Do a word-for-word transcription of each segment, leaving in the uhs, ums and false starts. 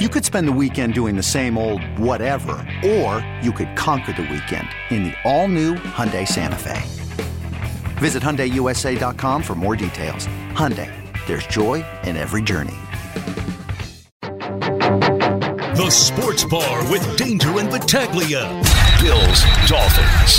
You could spend the weekend doing the same old whatever, or you could conquer the weekend in the all-new Hyundai Santa Fe. Visit Hyundai U S A dot com for more details. Hyundai, there's joy in every journey. The Sports Bar with Danger and Battaglia. Bills, Dolphins.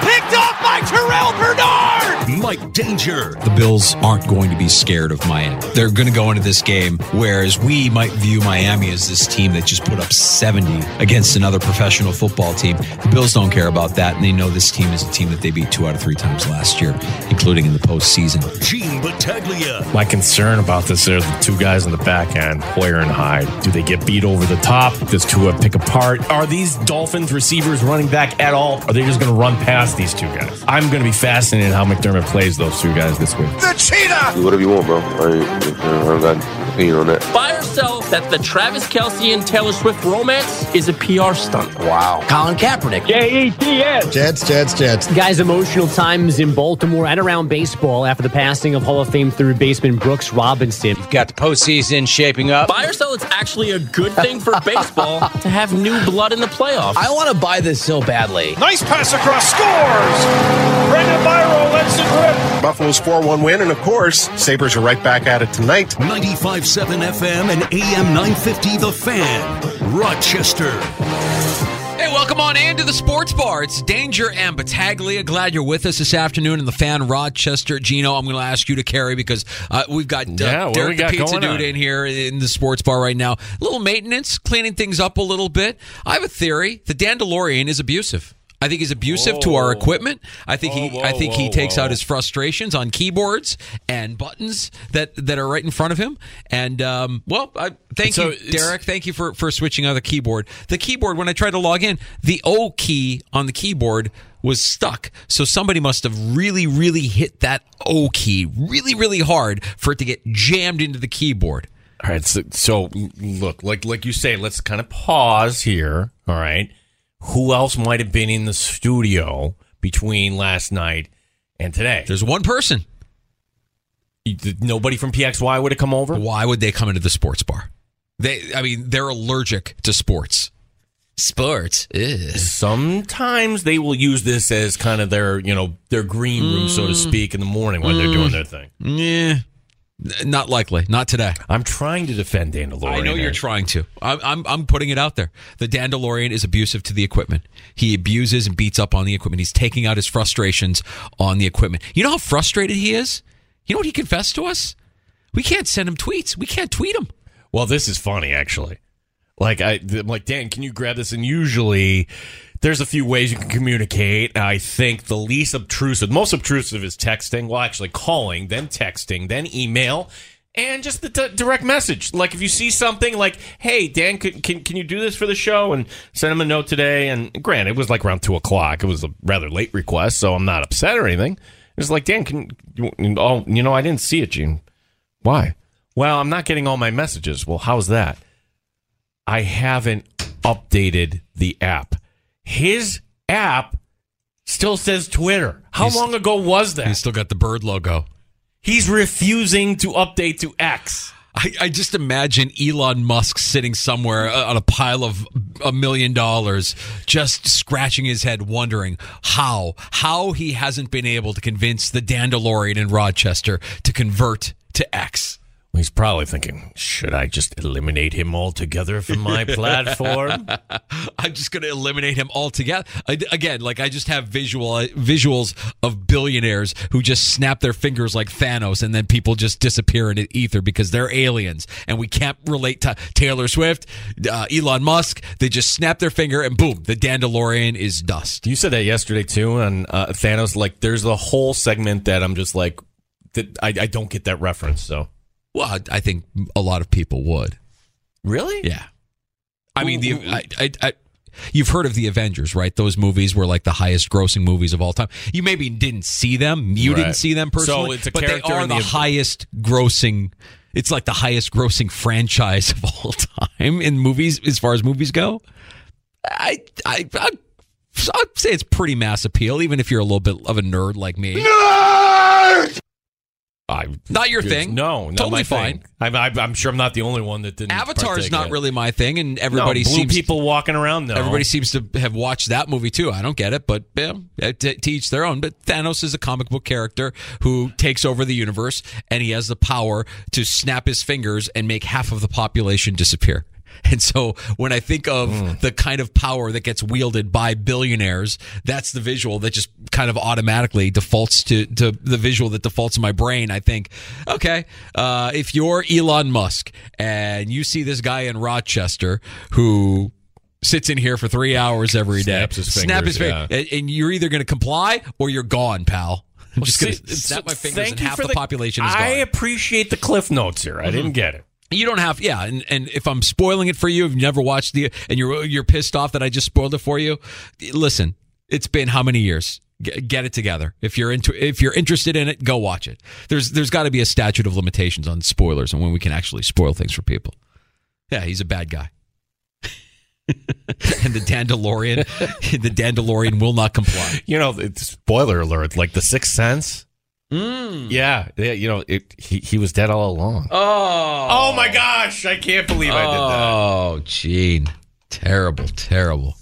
Picked up by Terrell Bernard! Mike Danger. The Bills aren't going to be scared of Miami. They're going to go into this game, whereas we might view Miami as this team that just put up seventy against another professional football team. The Bills don't care about that, and they know this team is a team that they beat two out of three times last year, including in the postseason. Gene Battaglia. My concern about this are the two guys in the back end, Hoyer and Hyde. Do they get beat over the top? Does Tua pick apart? Are these Dolphins receivers running back at all? Are they just going to run past these two guys? I'm going to be fascinated how McDermott plays those two guys this week. The Cheetah! Do whatever you want, bro. I, I don't got an opinion on that. By herself, that the Travis Kelce and Taylor Swift romance is a P R stunt. Wow. Colin Kaepernick. J E T S. Jets, Jets, Jets. Guys, emotional times in Baltimore and around baseball after the passing of Hall of Fame third baseman Brooks Robinson. You've got the postseason shaping up. Buy or sell, it's actually a good thing for baseball to have new blood in the playoffs. I want to buy this so badly. Nice pass across. Score! Brandon Byrne lets it rip. Buffalo's four one win, and of course, Sabres are right back at it tonight. ninety-five point seven F M and A M nine fifty The Fan, Rochester. Hey, welcome on in to the Sports Bar. It's Danger and Battaglia. Glad you're with us this afternoon in The Fan, Rochester. Gino, I'm going to ask you to carry because uh, we've got uh, yeah, Derek we got the Pizza Dude on in here in the Sports Bar right now. A little maintenance, cleaning things up a little bit. I have a theory. The Dandelion is abusive. I think he's abusive whoa. to our equipment. I think whoa, he whoa, I think whoa, he takes whoa. out his frustrations on keyboards and buttons that, that are right in front of him. And, um, well, I, thank so you, Derek. Thank you for, for switching out the keyboard. The keyboard, when I tried to log in, the O key on the keyboard was stuck. So somebody must have really, really hit that O key really, really hard for it to get jammed into the keyboard. All right. So, so look, like like you say, let's kind of pause here. All right. Who else might have been in the studio between last night and today? There's one person. Nobody from P X Y would have come over? Why would they come into the Sports Bar? They, I mean, they're allergic to sports. Sports. Ew. Sometimes they will use this as kind of their, you know, their green room, mm. so to speak, in the morning when mm. they're doing their thing. Yeah. Not likely. Not today. I'm trying to defend Dandelion. I know you're trying to. I'm, I'm I'm putting it out there. The Dandelion is abusive to the equipment. He abuses and beats up on the equipment. He's taking out his frustrations on the equipment. You know how frustrated he is? You know what he confessed to us? We can't send him tweets. We can't tweet him. Well, this is funny, actually. Like, I, I'm like, Dan, can you grab this? And usually there's a few ways you can communicate. I think the least obtrusive, most obtrusive is texting. Well, actually calling, then texting, then email, and just the d- direct message. Like, if you see something like, hey, Dan, can, can can you do this for the show? And send him a note today. And granted, it was like around two o'clock. It was a rather late request, so I'm not upset or anything. It's like, Dan, can you, oh, you know, I didn't see it, Gene. Why? Well, I'm not getting all my messages. Well, how's that? I haven't updated the app. His app still says Twitter. How he's, long ago was that? He's still got the bird logo. He's refusing to update to X. I, I just imagine Elon Musk sitting somewhere on a pile of a million dollars, just scratching his head, wondering how, how he hasn't been able to convince the Dandelion in Rochester to convert to X. He's probably thinking, should I just eliminate him altogether from my platform? I'm just going to eliminate him altogether. I, again, like I just have visual visuals of billionaires who just snap their fingers like Thanos, and then people just disappear into ether because they're aliens, and we can't relate to Taylor Swift, uh, Elon Musk. They just snap their finger, and boom, the Dandelion is dust. You said that yesterday, too, on uh, Thanos. Like, there's a whole segment that I'm just like, that I, I don't get that reference, so. Well, I think a lot of people would. Really? Yeah. I mean, the I, I, I, you've heard of the Avengers, right? Those movies were like the highest grossing movies of all time. You maybe didn't see them. You right. didn't see them personally. So it's a but they are the, the highest grossing. It's like the highest grossing franchise of all time in movies, as far as movies go. I, I, I I'd say it's pretty mass appeal, even if you're a little bit of a nerd like me. Nerd! I'm, not your thing. No, not totally my fine. Thing. I'm, I'm sure I'm not the only one that didn't. Avatar's not really my thing, and everybody no, blue seems people walking around though. Everybody seems to have watched that movie too. I don't get it, but yeah, to, to each their own. But Thanos is a comic book character who takes over the universe, and he has the power to snap his fingers and make half of the population disappear. And so when I think of mm. the kind of power that gets wielded by billionaires, that's the visual that just kind of automatically defaults to, to the visual that defaults in my brain. I think, okay, uh, if you're Elon Musk and you see this guy in Rochester who sits in here for three hours every day, snaps his fingers, snap his yeah. finger, and you're either going to comply or you're gone, pal. I'm well, just going to snap my fingers and half the, the population is gone. I appreciate the cliff notes here. I mm-hmm. didn't get it. You don't have, yeah, and, and if I'm spoiling it for you, if you've never watched the, and you're you're pissed off that I just spoiled it for you, listen, it's been how many years? G- get it together. If you're into, if you're interested in it, go watch it. There's there's got to be a statute of limitations on spoilers and when we can actually spoil things for people. Yeah, he's a bad guy. And the Dandelion, the Dandelion will not comply. You know, it's, spoiler alert, like The Sixth Sense. Mm. Yeah, yeah, you know, it, he he was dead all along. Oh, oh my gosh, I can't believe I did that. Oh, Gene, terrible, terrible.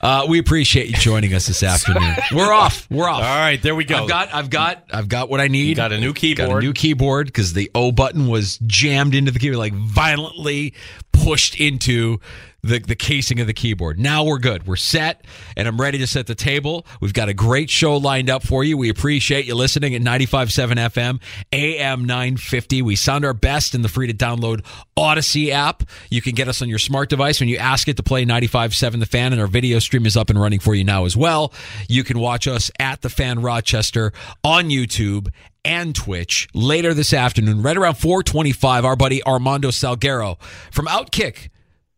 Uh, we appreciate you joining us this afternoon. We're off, we're off. All right, there we go. I've got, I've got, I've got what I need. You got a new keyboard. Got a new keyboard because the O button was jammed into the keyboard, like violently pushed into the the casing of the keyboard. Now we're good. We're set, and I'm ready to set the table. We've got a great show lined up for you. We appreciate you listening at ninety-five point seven F M, A M nine fifty. We sound our best in the free-to-download Odyssey app. You can get us on your smart device when you ask it to play ninety-five point seven The Fan, and our video stream is up and running for you now as well. You can watch us at The Fan Rochester on YouTube and Twitch later this afternoon, right around four twenty-five. Our buddy Armando Salguero from Outkick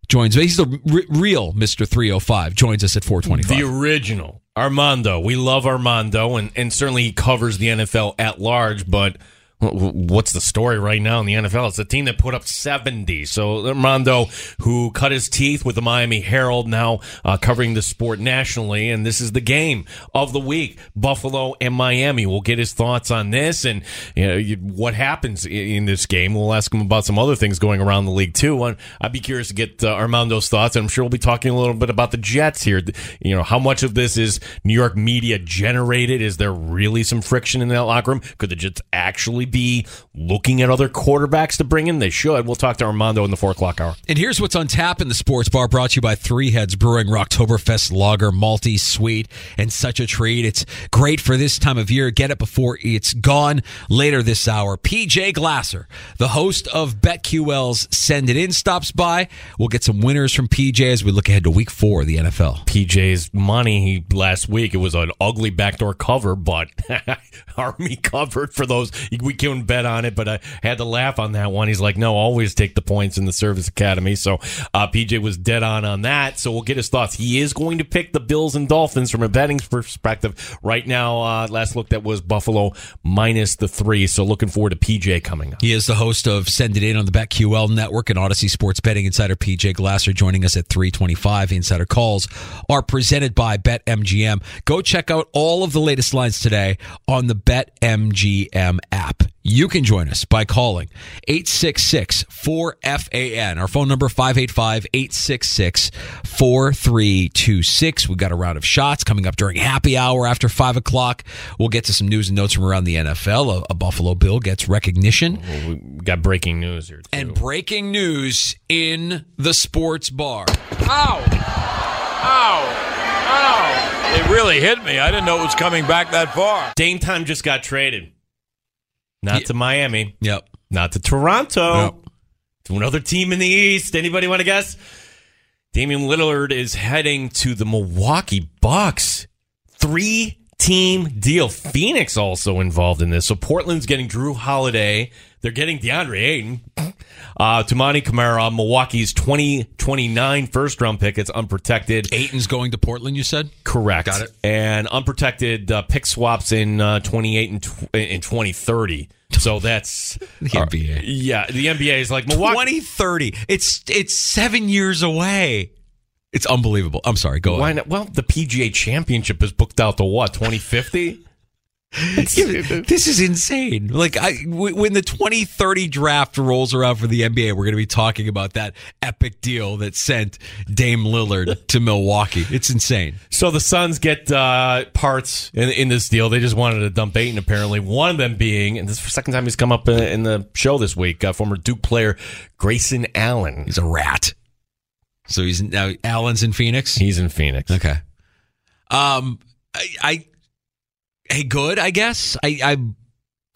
joins me. He's the r- real Mister three oh five, joins us at four twenty-five. The original Armando. We love Armando, and, and certainly he covers the N F L at large, but what's the story right now in the N F L? It's the team that put up seventy. So Armando, who cut his teeth with the Miami Herald, now uh, covering the sport nationally, and this is the game of the week, Buffalo and Miami. We'll get his thoughts on this and you know, you, what happens in, in this game. We'll ask him about some other things going around the league, too. I'd be curious to get uh, Armando's thoughts, and I'm sure we'll be talking a little bit about the Jets here. You know, how much of this is New York media generated? Is there really some friction in that locker room? Could the Jets actually be looking at other quarterbacks to bring in? They should. We'll talk to Armando in the four o'clock hour. And here's what's on tap in the sports bar, brought to you by Three Heads Brewing, Rocktoberfest Lager, Malty, Sweet, and such a treat. It's great for this time of year. Get it before it's gone. Later this hour, P J Glasser, the host of BetQL's Send It In, stops by. We'll get some winners from P J as we look ahead to week four of the N F L. P J's money last week, it was an ugly backdoor cover, but Army covered for those. We couldn't bet on it, but I had to laugh on that one. He's like, no, always take the points in the service academy. So uh, P J was dead on on that. So we'll get his thoughts. He is going to pick the Bills and Dolphins from a betting perspective. Right now, uh, last look, that was Buffalo minus the three. So looking forward to P J coming up. He is the host of Send It In on the BetQL Network and Odyssey Sports Betting. Insider P J Glasser joining us at three twenty-five. Insider calls are presented by BetMGM. Go check out all of the latest lines today on the BetMGM app. You can join us by calling eight six six, four F A N. Our phone number, five eight five, eight six six, four three two six. We've got a round of shots coming up during happy hour after five o'clock. We'll get to some news and notes from around the N F L. A, a Buffalo Bill gets recognition. Well, we got breaking news here, too. And breaking news in the sports bar. Ow! Ow! Ow! It really hit me. I didn't know it was coming back that far. Dame time just got traded. Not to Miami. Yep. Not to Toronto. Nope. To another team in the East. Anybody want to guess? Damian Lillard is heading to the Milwaukee Bucks. Three-team deal. Phoenix also involved in this. So Portland's getting Jrue Holiday. They're getting DeAndre Ayton. Uh, Toumani Camara, Milwaukee's twenty twenty-nine first round pick. It's unprotected. Ayton's going to Portland, you said? Correct. Got it. And unprotected uh, pick swaps in uh, twenty-eight and tw- in twenty thirty. So that's the N B A. Uh, yeah, the N B A is like Milwaukee. twenty thirty. It's it's seven years away. It's unbelievable. I'm sorry. Go Why on. Not? Well, the P G A Championship is booked out to what? twenty fifty? Yeah, this is insane. Like I, w- when the twenty thirty draft rolls around for the N B A, we're going to be talking about that epic deal that sent Dame Lillard to Milwaukee. It's insane. So the Suns get uh, parts in, in this deal. They just wanted to dump Ayton, apparently. One of them being, and this is the second time he's come up in, in the show this week, uh, former Duke player Grayson Allen. He's a rat. So he's now Allen's in Phoenix? He's in Phoenix. Okay. Um, I... I Hey, good, I guess. I, I'm,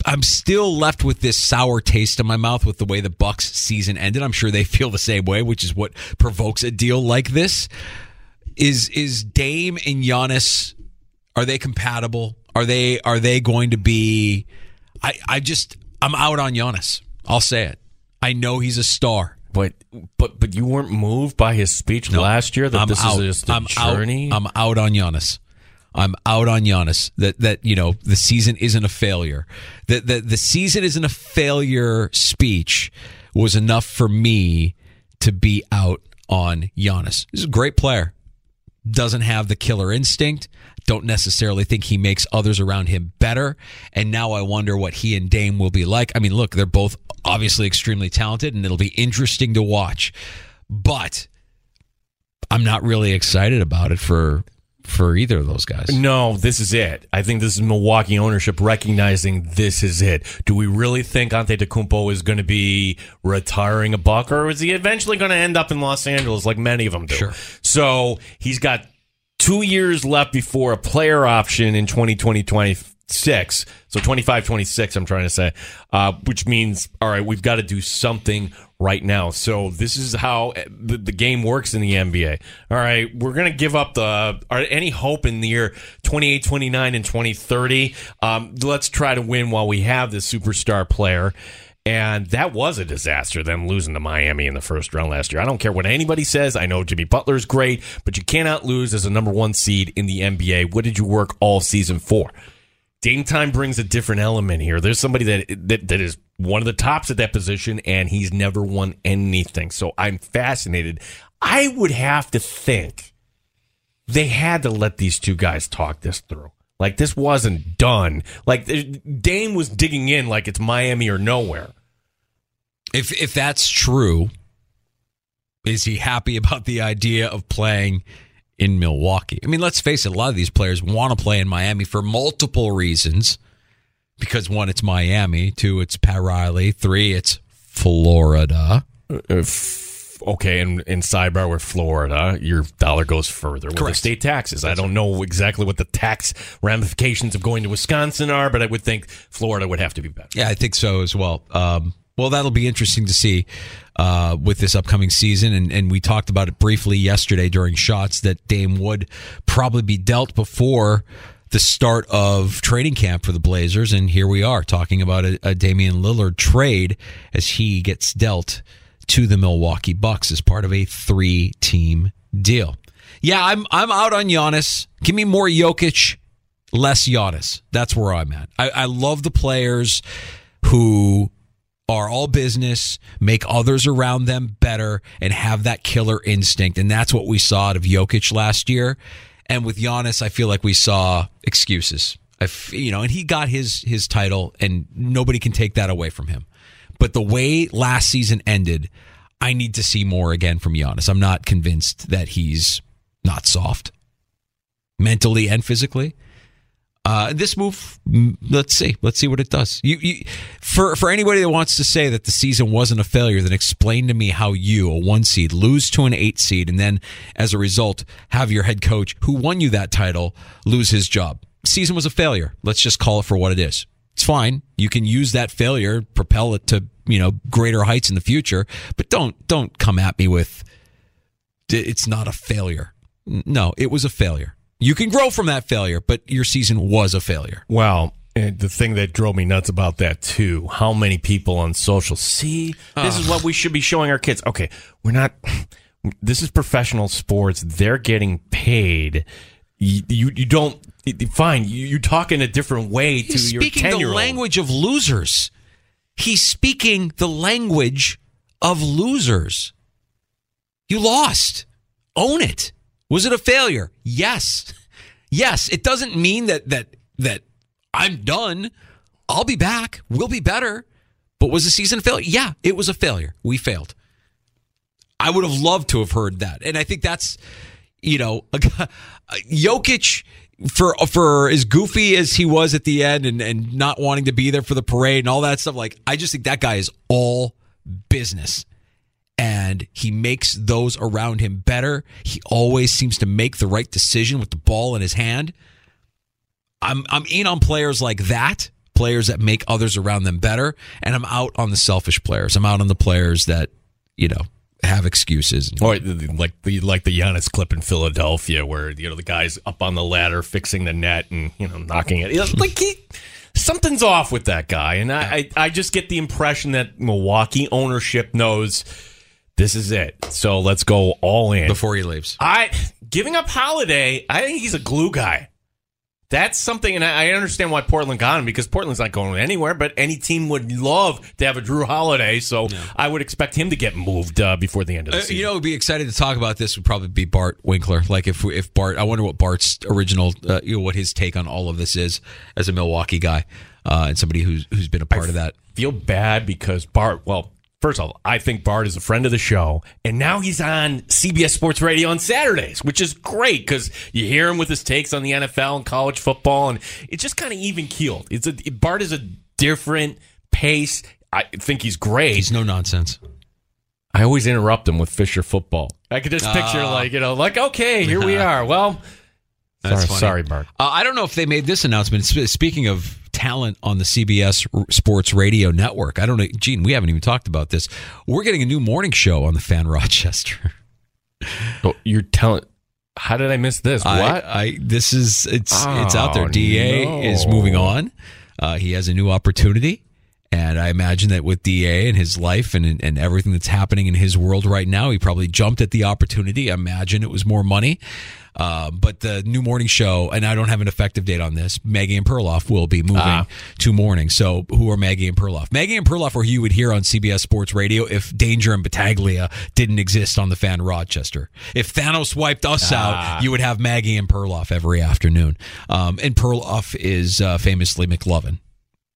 I'm still left with this sour taste in my mouth with the way the Bucks season ended. I'm sure they feel the same way, which is what provokes a deal like this. Is is Dame and Giannis, are they compatible? Are they are they going to be... I, I just, I'm out on Giannis. I'll say it. I know he's a star. But but but you weren't moved by his speech no, last year that I'm this out. is just a I'm journey? Out. I'm out on Giannis. I'm out on Giannis that, that, you know, the season isn't a failure. That the, the season isn't a failure speech was enough for me to be out on Giannis. He's a great player. Doesn't have the killer instinct. Don't necessarily think he makes others around him better. And now I wonder what he and Dame will be like. I mean, look, they're both obviously extremely talented and it'll be interesting to watch. But I'm not really excited about it for... for either of those guys. No, this is it. I think this is Milwaukee ownership recognizing this is it. Do we really think Antetokounmpo is going to be retiring a Buck, or is he eventually going to end up in Los Angeles like many of them do? Sure. So he's got two years left before a player option in twenty twenty, twenty-six. So twenty-five twenty-six, I'm trying to say, uh, which means, all right, we've got to do something right now. So this is how the, the game works in the N B A. All right, we're going to give up the are any hope in the year twenty-eight twenty-nine and twenty thirty. Um, let's try to win while we have this superstar player. And that was a disaster, them losing to Miami in the first round last year. I don't care what anybody says. I know Jimmy Butler's great, but you cannot lose as a number one seed in the N B A. What did you work all season for? Dame time brings a different element here. There's somebody that, that that is one of the tops at that position, and he's never won anything. So I'm fascinated. I would have to think they had to let these two guys talk this through. Like, this wasn't done. Like, Dame was digging in like it's Miami or nowhere. If if that's true, is he happy about the idea of playing in Milwaukee? I mean, let's face it, a lot of these players want to play in Miami for multiple reasons. Because one, it's Miami. Two, it's Pat Riley. Three, it's Florida. If, okay, and in sidebar with Florida, your dollar goes further with the state taxes. That's I don't right. know exactly what the tax ramifications of going to Wisconsin are, but I would think Florida would have to be better. Yeah, I think so as well. Um, well, that'll be interesting to see uh, with this upcoming season. And, and we talked about it briefly yesterday during shots that Dame would probably be dealt before the start of training camp for the Blazers. And here we are talking about a, a Damian Lillard trade as he gets dealt to the Milwaukee Bucks as part of a three-team deal. Yeah, I'm I'm out on Giannis. Give me more Jokic, less Giannis. That's where I'm at. I, I love the players who are all business, make others around them better, and have that killer instinct. And that's what we saw out of Jokic last year. And with Giannis, I feel like we saw excuses. I f- you know, and he got his his title, and nobody can take that away from him. But the way last season ended, I need to see more again from Giannis. I'm not convinced that he's not soft, mentally and physically. Uh, this move, let's see. Let's see what it does. You, you, for for anybody that wants to say that the season wasn't a failure, then explain to me how you, a one seed, lose to an eight seed, and then as a result, have your head coach, who won you that title, lose his job. Season was a failure. Let's just call it for what it is. It's fine. You can use that failure, propel it to, you know, greater heights in the future, but don't don't come at me with it's not a failure. No, it was a failure. You can grow from that failure, but your season was a failure. Well, And the thing that drove me nuts about that, too, how many people on social, see, this Ugh. is what we should be showing our kids. Okay, we're not, this is professional sports. They're getting paid. You, you, you don't, fine, you, you talk in a different way to He's your ten-year-old. He's speaking the language of losers. He's speaking the language of losers. You lost. Own it. Was it a failure? Yes. Yes, it doesn't mean that that that I'm done. I'll be back. We'll be better. But was the season a failure? Yeah, it was a failure. We failed. I would have loved to have heard that. And I think that's, you know, a, a Jokic, for for as goofy as he was at the end and, and not wanting to be there for the parade and all that stuff, like, I just think that guy is all business. And he makes those around him better. He always seems to make the right decision with the ball in his hand. I'm I'm in on players like that, players that make others around them better. And I'm out on the selfish players. I'm out on the players that, you know, have excuses. Or like the like the Giannis clip in Philadelphia, where, you know, the guy's up on the ladder fixing the net and, you know, knocking it. Like he. Something's off with that guy. And I, I I just get the impression that Milwaukee ownership knows. This is it. So let's go all in before he leaves. I giving up Holiday. I think he's a glue guy. That's something, and I, I understand why Portland got him, because Portland's not going anywhere. But any team would love to have a Jrue Holiday, so yeah. I would expect him to get moved uh, before the end of the uh, season. You know, it would be exciting to talk about. This would probably be Bart Winkler. Like if if Bart, I wonder what Bart's original, uh, you know, what his take on all of this is as a Milwaukee guy uh, and somebody who's who's been a part I of that. Feel bad because Bart, well. First of all, I think Bart is a friend of the show, and now he's on C B S Sports Radio on Saturdays, which is great because you hear him with his takes on the N F L and college football, and it's just kind of even-keeled. It's a, Bart is a different pace. I think he's great. He's no nonsense. I always interrupt him with Fisher football. I could just picture, uh, like, you know, like, okay, here we are. Well, that's sorry, sorry, Bart. Uh, I don't know if they made this announcement. Speaking of talent on the C B S Sports Radio Network. I don't know, Gene, we haven't even talked about this. We're getting a new morning show on the Fan Rochester. Oh, you're telling, how did I miss this? What? I, I this is it's oh, it's out there. D A no. is moving on. Uh, he has a new opportunity, and I imagine that with D A and his life and and everything that's happening in his world right now, he probably jumped at the opportunity. I imagine it was more money. Uh, but the new morning show, and I don't have an effective date on this, Maggie and Perloff will be moving uh, to morning. So who are Maggie and Perloff? Maggie and Perloff are who you would hear on C B S Sports Radio if Danger and Battaglia didn't exist on the Fan Rochester. If Thanos wiped us uh, out, you would have Maggie and Perloff every afternoon. Um, and Perloff is uh, famously McLovin.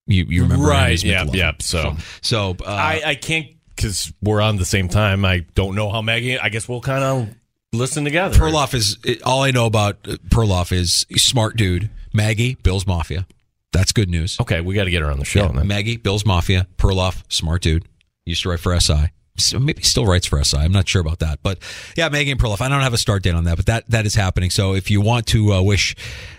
You, you remember right, him as McLovin. Yep, yep. So, so, so uh, I, I can't, because we're on the same time. I don't know how Maggie, I guess we'll kind of... listen together. Perloff is, all I know about Perloff is smart dude. Maggie, Bill's Mafia. That's good news. Okay, we got to get her on the show. Yeah, Maggie, Bill's Mafia, Perloff, smart dude. Used to write for S I. So maybe still writes for S I. I'm not sure about that. But yeah, Maggie and Perloff. I don't have a start date on that, but that, that is happening. So if you want to uh, wish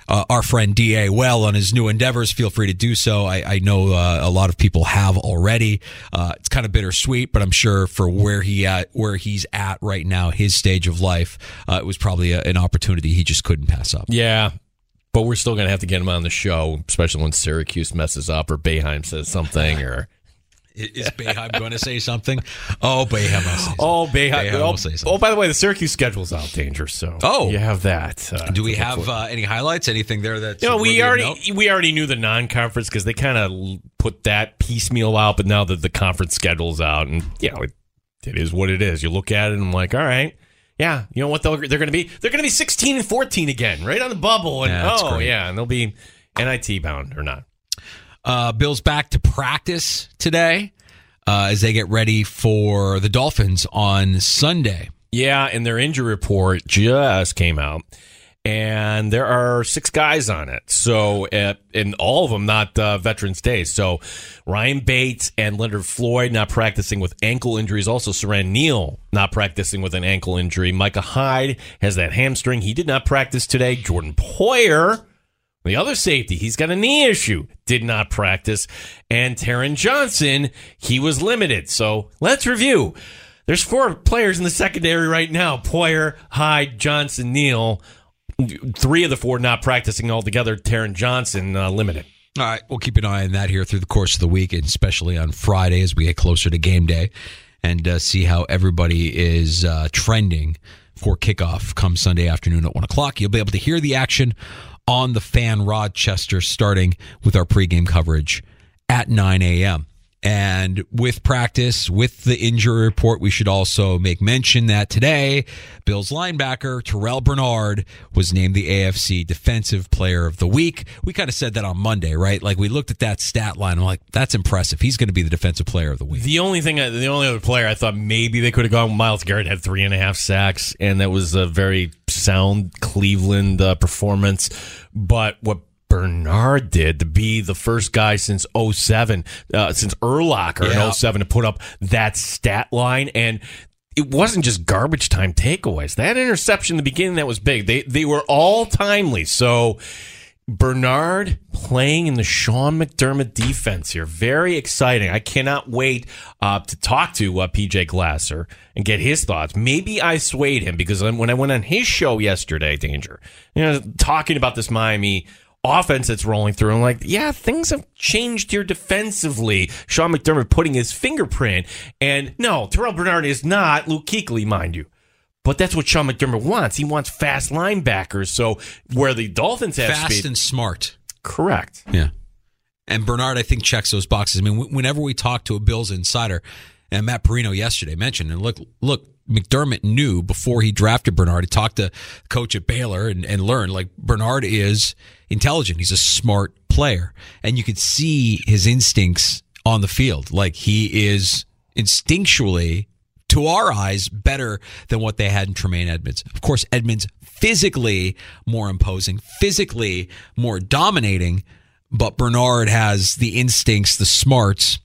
uh, our friend D A well on his new endeavors, feel free to do so. I, I know uh, a lot of people have already. Uh, it's kind of bittersweet, but I'm sure for where he at, where he's at right now, his stage of life, uh, it was probably a, an opportunity he just couldn't pass up. Yeah. But we're still going to have to get him on the show, especially when Syracuse messes up or Boeheim says something or... Is Boeheim going to say something? Oh, Boeheim will say something. Oh, Boeheim Boeheim will say something. Oh, by the way, the Syracuse schedule's out, Danger. So oh, you have that. Uh, Do we have uh, any highlights? Anything there that you know, we already note? we already knew the non-conference because they kind of put that piecemeal out, but now that the conference schedule's out, and you know, it, it is what it is. You look at it and I'm like, all right, yeah, you know what they're they're going to be? They're going to be sixteen and fourteen again, right on the bubble, and yeah, oh great. yeah, and they'll be N I T bound or not. Uh, Bill's back to practice today uh, as they get ready for the Dolphins on Sunday. Yeah, and their injury report just came out, and there are six guys on it. So, uh, and all of them not uh, Veterans Day. So, Ryan Bates and Leonard Floyd not practicing with ankle injuries. Also, Suren Neal not practicing with an ankle injury. Micah Hyde has that hamstring. He did not practice today. Jordan Poyer, the other safety, he's got a knee issue, did not practice. And Taron Johnson, he was limited. So let's review. There's four players in the secondary right now. Poyer, Hyde, Johnson, Neal. Three of the four not practicing altogether. Taron Johnson, uh, limited. All right, we'll keep an eye on that here through the course of the week, and especially on Friday as we get closer to game day, and uh, see how everybody is uh, trending for kickoff come Sunday afternoon at one o'clock. You'll be able to hear the action on the Fan Rochester, starting with our pregame coverage at nine a.m. And with practice, with the injury report, we should also make mention that today, Bills linebacker Terrell Bernard was named the A F C Defensive Player of the Week. We kind of said that on Monday, right? Like, we looked at that stat line. I'm like, that's impressive. He's going to be the Defensive Player of the Week. The only thing, the only other player I thought maybe they could have gone, Myles Garrett had three and a half sacks, and that was a very sound Cleveland uh, performance. But what Bernard did to be the first guy since oh seven, uh, since Urlacher yeah. in oh seven to put up that stat line. And it wasn't just garbage time takeaways. That interception in the beginning, that was big. They they were all timely. So Bernard playing in the Sean McDermott defense here. Very exciting. I cannot wait uh, to talk to uh, P J Glasser and get his thoughts. Maybe I swayed him, because when I went on his show yesterday, Danger, you know, talking about this Miami offense that's rolling through, and like, yeah, things have changed here defensively. Sean McDermott putting his fingerprint, and no, Terrell Bernard is not Luke Kuechly, mind you, but that's what Sean McDermott wants. He wants fast linebackers. So where the Dolphins have fast speed, and smart, correct? Yeah, and Bernard, I think, checks those boxes. I mean, whenever we talk to a Bills insider, and Matt Perino yesterday mentioned, and look, look. McDermott knew before he drafted Bernard. He talked to coach at Baylor and, and learned, like, Bernard is intelligent. He's a smart player. And you could see his instincts on the field. Like, he is instinctually, to our eyes, better than what they had in Tremaine Edmonds. Of course, Edmonds physically more imposing, physically more dominating, but Bernard has the instincts, the smarts.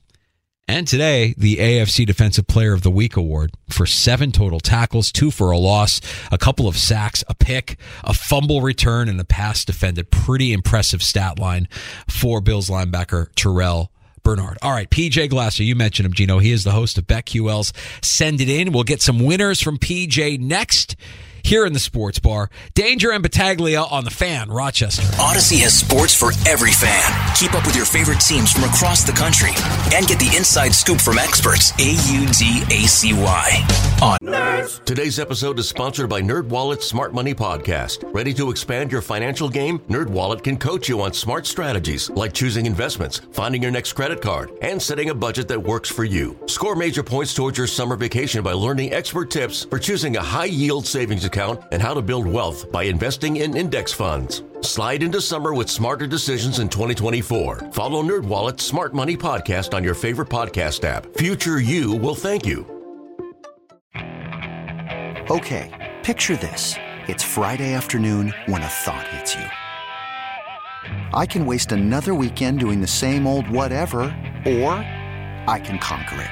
And today, the A F C Defensive Player of the Week award for seven total tackles, two for a loss, a couple of sacks, a pick, a fumble return, and a pass defended. Pretty impressive stat line for Bills linebacker Terrell Bernard. All right, P J Glasser, you mentioned him, Gino. He is the host of BetQL's Send It In. We'll get some winners from P J next here in the Sports Bar. Danger and Battaglia on the Fan Rochester. Odyssey has sports for every fan. Keep up with your favorite teams from across the country and get the inside scoop from experts. A U D A C Y on Nerds. Today's episode is sponsored by NerdWallet's Smart Money Podcast. Ready to expand your financial game? NerdWallet can coach you on smart strategies like choosing investments, finding your next credit card, and setting a budget that works for you. Score major points towards your summer vacation by learning expert tips for choosing a high-yield savings account and how to build wealth by investing in index funds. Slide into summer with smarter decisions in twenty twenty-four. Follow NerdWallet's Smart Money Podcast on your favorite podcast app. Future you will thank you. Okay, picture this. It's Friday afternoon when a thought hits you. I can waste another weekend doing the same old whatever, or I can conquer it.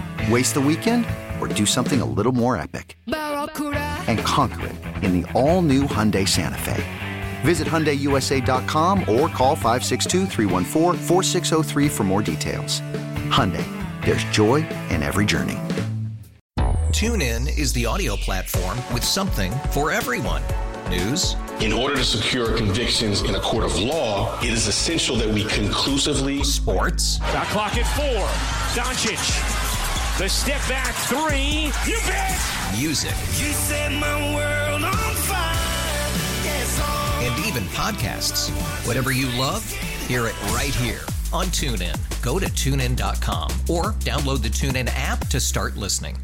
Waste the weekend or do something a little more epic and conquer it in the all-new Hyundai Santa Fe. Visit Hyundai U S A dot com or call five six two, three one four, four six zero three for more details. Hyundai, there's joy in every journey. TuneIn is the audio platform with something for everyone. News. In order to secure convictions in a court of law, it is essential that we conclusively. Sports. The clock at four. Doncic. The step back three. You bet. Music. You set my world on fire. Yes, oh. And even podcasts. Whatever you love, hear it right here on TuneIn. Go to tune in dot com or download the TuneIn app to start listening.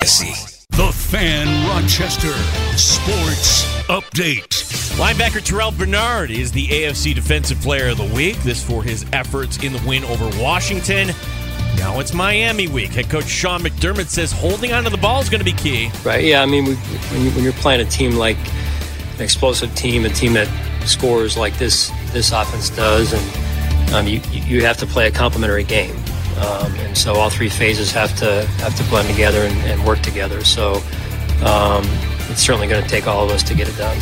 The Fan Rochester Sports Update. Linebacker Terrell Bernard is the A F C Defensive Player of the Week. This for his efforts in the win over Washington. Now it's Miami week. Head coach Sean McDermott says holding onto the ball is going to be key. Right, yeah, I mean, we, when, you, when you're playing a team like an explosive team, a team that scores like this this offense does, and um, you you have to play a complementary game. Um, and so all three phases have to have to blend together and, and work together. So um, it's certainly going to take all of us to get it done.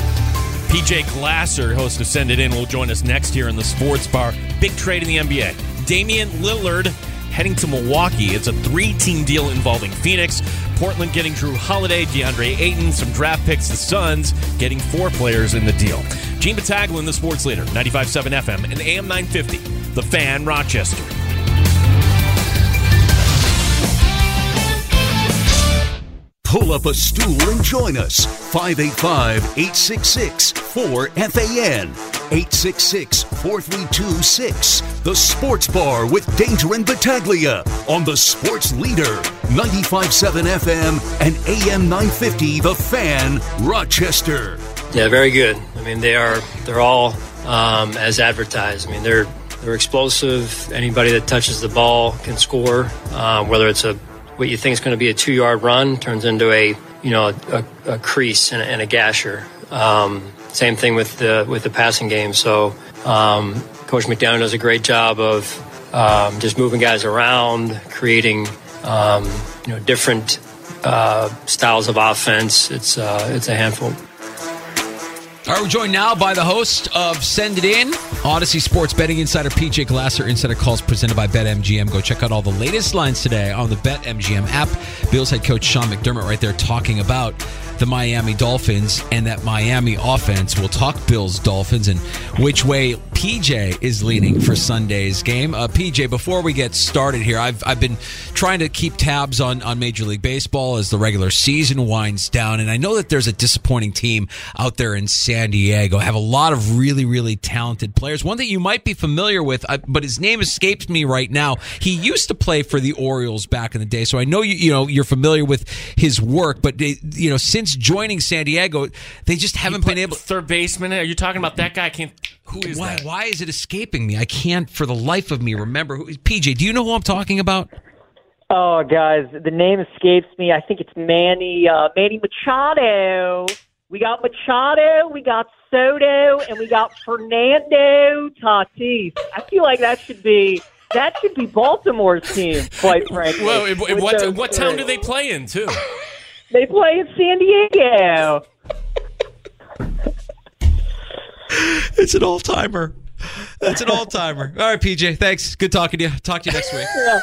P J Glasser, host of Send It In, will join us next here in the Sports Bar. Big trade in the N B A. Damian Lillard heading to Milwaukee. It's a three-team deal involving Phoenix, Portland getting Jrue Holiday, DeAndre Ayton, some draft picks, the Suns getting four players in the deal. Gene Battaglin, the Sports Leader, ninety-five point seven F M and A M nine fifty, The Fan, Rochester. Pull up a stool and join us. five eight five, eight six six, four F A N. eight six six, four three two six. The Sports Bar with Danger and Battaglia on the Sports Leader. ninety-five point seven F M and A M nine fifty, The Fan, Rochester. Yeah, very good. I mean, they are, they're all um, as advertised. I mean, they're, they're explosive. Anybody that touches the ball can score, uh, whether it's a what you think is going to be a two-yard run turns into a, you know, a, a, a crease and a, and a gasher. Um, same thing with the with the passing game. So um, Coach McDermott does a great job of um, just moving guys around, creating um, you know different uh, styles of offense. It's uh, it's a handful. All right, we're joined now by the host of Send It In, Odyssey Sports Betting Insider, P J Glasser. Insider calls presented by BetMGM. Go check out all the latest lines today on the BetMGM app. Bills head coach Sean McDermott right there talking about the Miami Dolphins and that Miami offense. We'll talk Bills, Dolphins, and which way P J is leaning for Sunday's game. Uh, P J, before we get started here, I've I've been trying to keep tabs on, on Major League Baseball as the regular season winds down, and I know that there's a disappointing team out there in San Diego. I have a lot of really, really talented players. One that you might be familiar with, but his name escapes me right now. He used to play for the Orioles back in the day, so I know you you know you're familiar with his work, but they, you know since joining San Diego, they just haven't been able. Third baseman? Are you talking about that guy? I can't. Who is why, that? Why is it escaping me? I can't, for the life of me, remember. Who, P J, do you know who I'm talking about? Oh, guys, the name escapes me. I think it's Manny uh, Manny Machado. We got Machado, we got Soto, and we got Fernando Tatis. I feel like that should be that should be Baltimore's team, quite frankly. Well, it, it, what what town do they play in, too? They play in San Diego. It's an all-timer. That's an all-timer. All right, P J, thanks. Good talking to you. Talk to you next week. Yeah,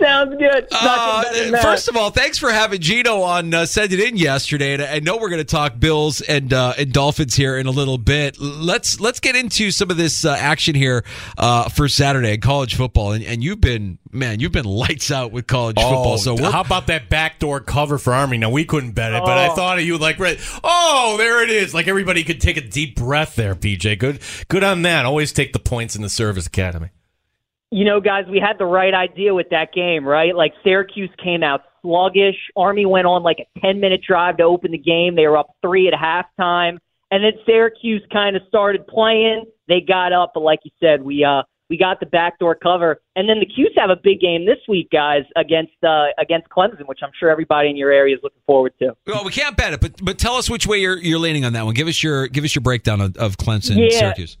sounds good. Uh, first of all, thanks for having Gino on uh, Send It In yesterday. And I know we're going to talk Bills and uh, and Dolphins here in a little bit. Let's let's get into some of this uh, action here uh, for Saturday in college football. And, and you've been, man, you've been lights out with college oh, football. So we're... how about that backdoor cover for Army? Now, we couldn't bet it, oh. but I thought of you like, oh, there it is. Like everybody could take a deep breath there, P J. Good, good on that. Always take the points in the service academy. You know, guys, we had the right idea with that game, right? Like, Syracuse came out sluggish. Army went on like a ten-minute drive to open the game. They were up three at halftime. And then Syracuse kind of started playing. They got up, but like you said, we uh, we got the backdoor cover. And then the Cuse have a big game this week, guys, against uh, against Clemson, which I'm sure everybody in your area is looking forward to. Well, we can't bet it, but but tell us which way you're you're leaning on that one. Give us your give us your breakdown of, of Clemson yeah. and Syracuse.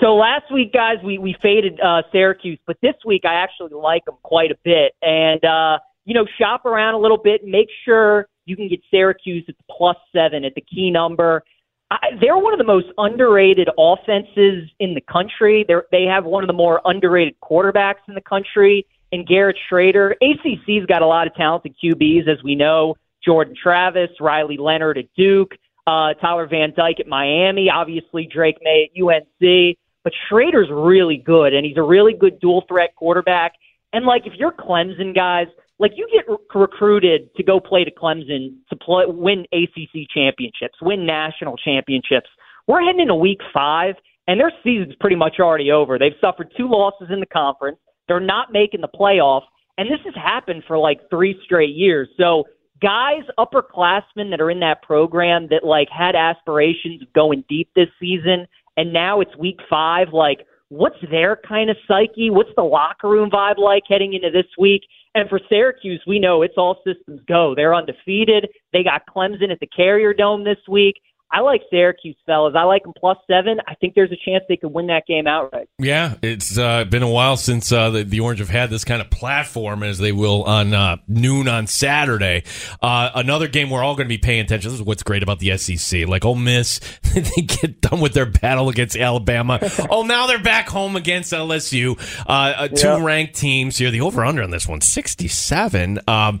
So last week, guys, we, we faded uh, Syracuse, but this week I actually like them quite a bit. And, uh, you know, shop around a little bit. Make sure you can get Syracuse at plus seven at the key number. I, they're one of the most underrated offenses in the country. They're, they have one of the more underrated quarterbacks in the country, and Garrett Schrader. A C C's got a lot of talented Q Bs, as we know. Jordan Travis, Riley Leonard at Duke, uh, Tyler Van Dyke at Miami, obviously Drake May at U N C. But Schrader's really good, and he's a really good dual-threat quarterback. And, like, if you're Clemson, guys, like, you get re- recruited to go play to Clemson to play, win A C C championships, win national championships. We're heading into week five, and their season's pretty much already over. They've suffered two losses in the conference. They're not making the playoff, and this has happened for, like, three straight years. So guys, upperclassmen that are in that program that, like, had aspirations of going deep this season – and now it's week five, like, what's their kind of psyche? What's the locker room vibe like heading into this week? And for Syracuse, we know it's all systems go. They're undefeated. They got Clemson at the Carrier Dome this week. I like Syracuse, fellas. I like them plus seven. I think there's a chance they could win that game outright. Yeah, it's uh, been a while since uh, the, the Orange have had this kind of platform, as they will on uh, noon on Saturday. Uh, another game we're all going to be paying attention. This is what's great about the S E C. Like Ole Miss, they get done with their battle against Alabama. Oh, now they're back home against L S U. Uh, two yep. ranked teams here. The over-under on this one, sixty-seven. Um, y-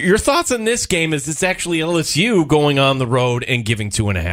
your thoughts on this game is it's actually L S U going on the road and giving two and a half.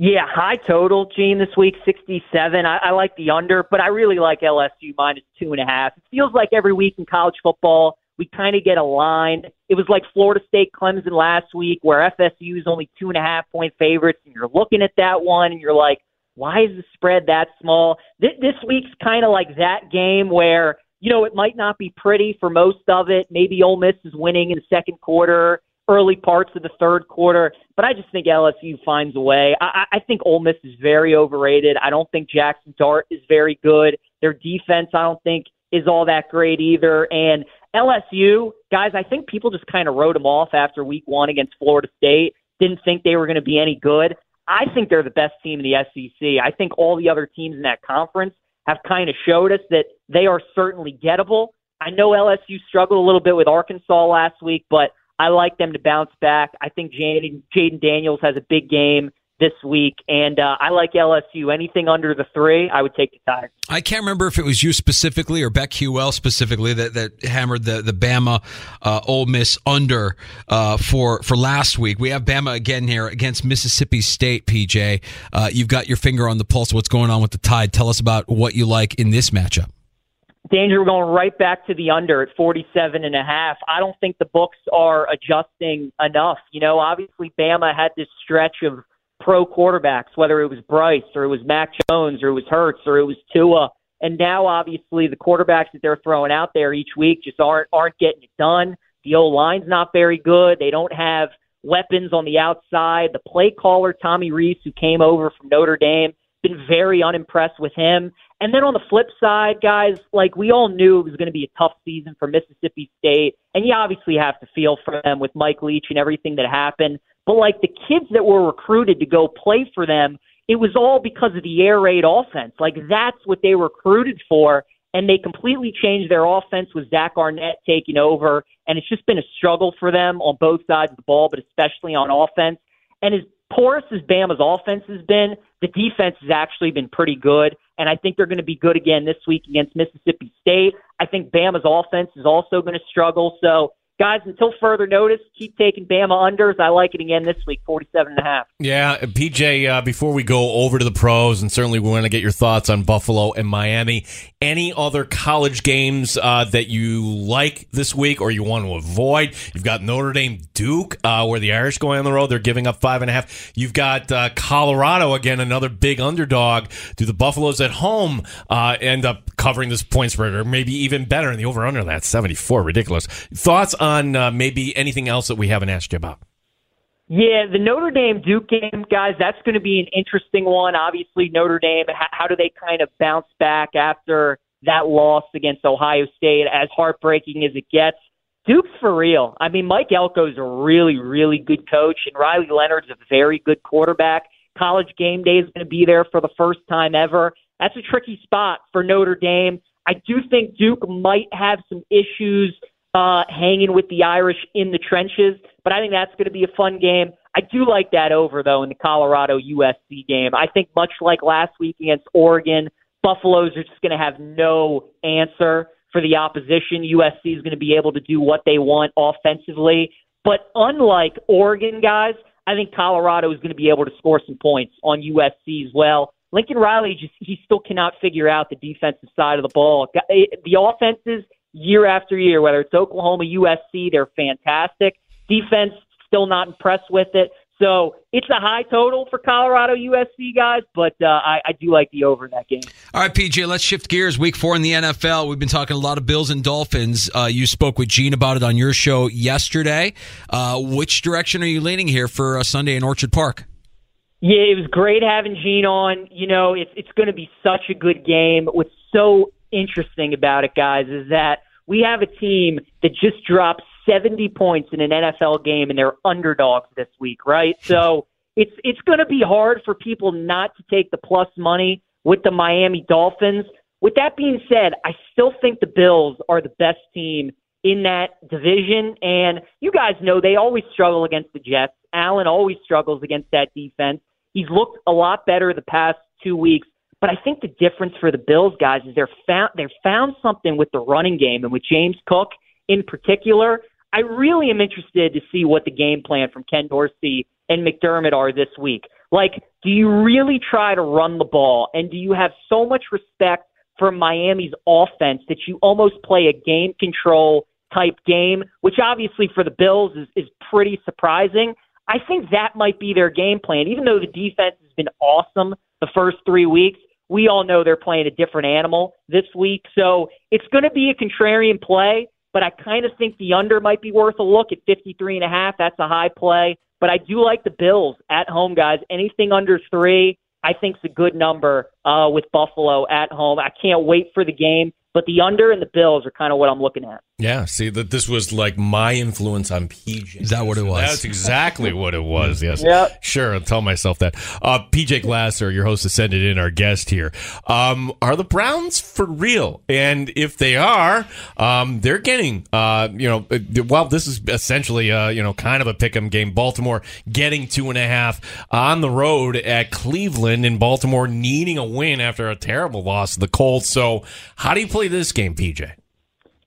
Yeah, high total, Gene, this week, sixty-seven. I, I like the under, but I really like L S U minus two and a half. It feels like every week in college football, we kind of get a line. It was like Florida State Clemson last week where F S U is only two and a half point favorites, and you're looking at that one, and you're like, why is the spread that small? This, this week's kind of like that game where, you know, it might not be pretty for most of it. Maybe Ole Miss is winning in the second quarter, early parts of the third quarter, but I just think L S U finds a way. I, I think Ole Miss is very overrated. I don't think Jackson Dart is very good. Their defense, I don't think, is all that great either. And L S U, guys, I think people just kind of wrote them off after week one against Florida State, didn't think they were going to be any good. I think they're the best team in the S E C. I think all the other teams in that conference have kind of showed us that they are certainly gettable. I know L S U struggled a little bit with Arkansas last week, but I like them to bounce back. I think Jaden, Jaden Daniels has a big game this week, and uh, I like L S U. Anything under the three, I would take the Tigers. I can't remember if it was you specifically or BetQL specifically that, that hammered the, the Bama uh, Ole Miss under uh, for, for last week. We have Bama again here against Mississippi State, P J. Uh, you've got your finger on the pulse of what's going on with the Tide. Tell us about what you like in this matchup. Danger, we're going right back to the under at forty-seven and a half. I don't think the books are adjusting enough. You know, obviously Bama had this stretch of pro quarterbacks, whether it was Bryce or it was Mac Jones or it was Hurts or it was Tua. And now obviously the quarterbacks that they're throwing out there each week just aren't, aren't getting it done. The O-line's not very good. They don't have weapons on the outside. The play caller, Tommy Rees, who came over from Notre Dame, been very unimpressed with him. And then on the flip side, guys, like we all knew it was going to be a tough season for Mississippi State. And you obviously have to feel for them with Mike Leach and everything that happened. But like the kids that were recruited to go play for them, it was all because of the air raid offense. Like that's what they were recruited for. And they completely changed their offense with Zach Arnett taking over. And it's just been a struggle for them on both sides of the ball, but especially on offense. And as porous as Bama's offense has been, the defense has actually been pretty good, and I think they're going to be good again this week against Mississippi State. I think Bama's offense is also going to struggle. So, guys, until further notice, keep taking Bama unders. I like it again this week, forty-seven and a half. Yeah, P J, uh, before we go over to the pros, and certainly we want to get your thoughts on Buffalo and Miami, any other college games uh, that you like this week or you want to avoid? You've got Notre Dame Duke, uh, where the Irish going on the road. They're giving up five and a half. You've got uh, Colorado, again, another big underdog. Do the Buffaloes at home uh, end up covering this point spread, or maybe even better in the over-under? That's seventy-four. Ridiculous. Thoughts on on uh, maybe anything else that we haven't asked you about? Yeah, the Notre Dame-Duke game, guys, that's going to be an interesting one. Obviously, Notre Dame, how do they kind of bounce back after that loss against Ohio State, as heartbreaking as it gets? Duke's for real. I mean, Mike Elko's a really, really good coach, and Riley Leonard's a very good quarterback. College Game Day is going to be there for the first time ever. That's a tricky spot for Notre Dame. I do think Duke might have some issues Uh, hanging with the Irish in the trenches, but I think that's going to be a fun game. I do like that over, though, in the Colorado U S C game. I think much like last week against Oregon, Buffaloes are just going to have no answer for the opposition. U S C is going to be able to do what they want offensively, but unlike Oregon, guys, I think Colorado is going to be able to score some points on U S C as well. Lincoln Riley, just, he still cannot figure out the defensive side of the ball. The offenses, year after year, whether it's Oklahoma, U S C, they're fantastic. Defense, still not impressed with it. So it's a high total for Colorado U S C, guys, but uh, I, I do like the over in that game. All right, P J, let's shift gears. Week four in the N F L. We've been talking a lot of Bills and Dolphins. Uh, you spoke with Gene about it on your show yesterday. Uh, which direction are you leaning here for uh, Sunday in Orchard Park? Yeah, it was great having Gene on. You know, it's, it's going to be such a good game. What's so interesting about it, guys, is that we have a team that just dropped seventy points in an N F L game, and they're underdogs this week, right? So it's it's going to be hard for people not to take the plus money with the Miami Dolphins. With that being said, I still think the Bills are the best team in that division, and you guys know they always struggle against the Jets. Allen always struggles against that defense. He's looked a lot better the past two weeks, but I think the difference for the Bills, guys, is they're found, they're found something with the running game, and with James Cook in particular. I really am interested to see what the game plan from Ken Dorsey and McDermott are this week. Like, do you really try to run the ball, and do you have so much respect for Miami's offense that you almost play a game control type game, which obviously for the Bills is, is pretty surprising. I think that might be their game plan. Even though the defense has been awesome the first three weeks, we all know they're playing a different animal this week. So it's going to be a contrarian play, but I kind of think the under might be worth a look at fifty-three and a half. That's a high play, but I do like the Bills at home, guys. Anything under three, I think it's a good number uh, with Buffalo at home. I can't wait for the game, but the under and the Bills are kind of what I'm looking at. Yeah, see, that this was like my influence on P J. Is that what it was? That's exactly what it was, yes. Yep. Sure, I'll tell myself that. Uh, P J Glasser, your host, has Send It In, our guest here. Um, are the Browns for real? And if they are, um, they're getting, uh, you know, well, this is essentially, uh, you know, kind of a pick'em game. Baltimore getting two and a half on the road at Cleveland, and Baltimore needing a win after a terrible loss to the Colts. So how do you play this game, P J?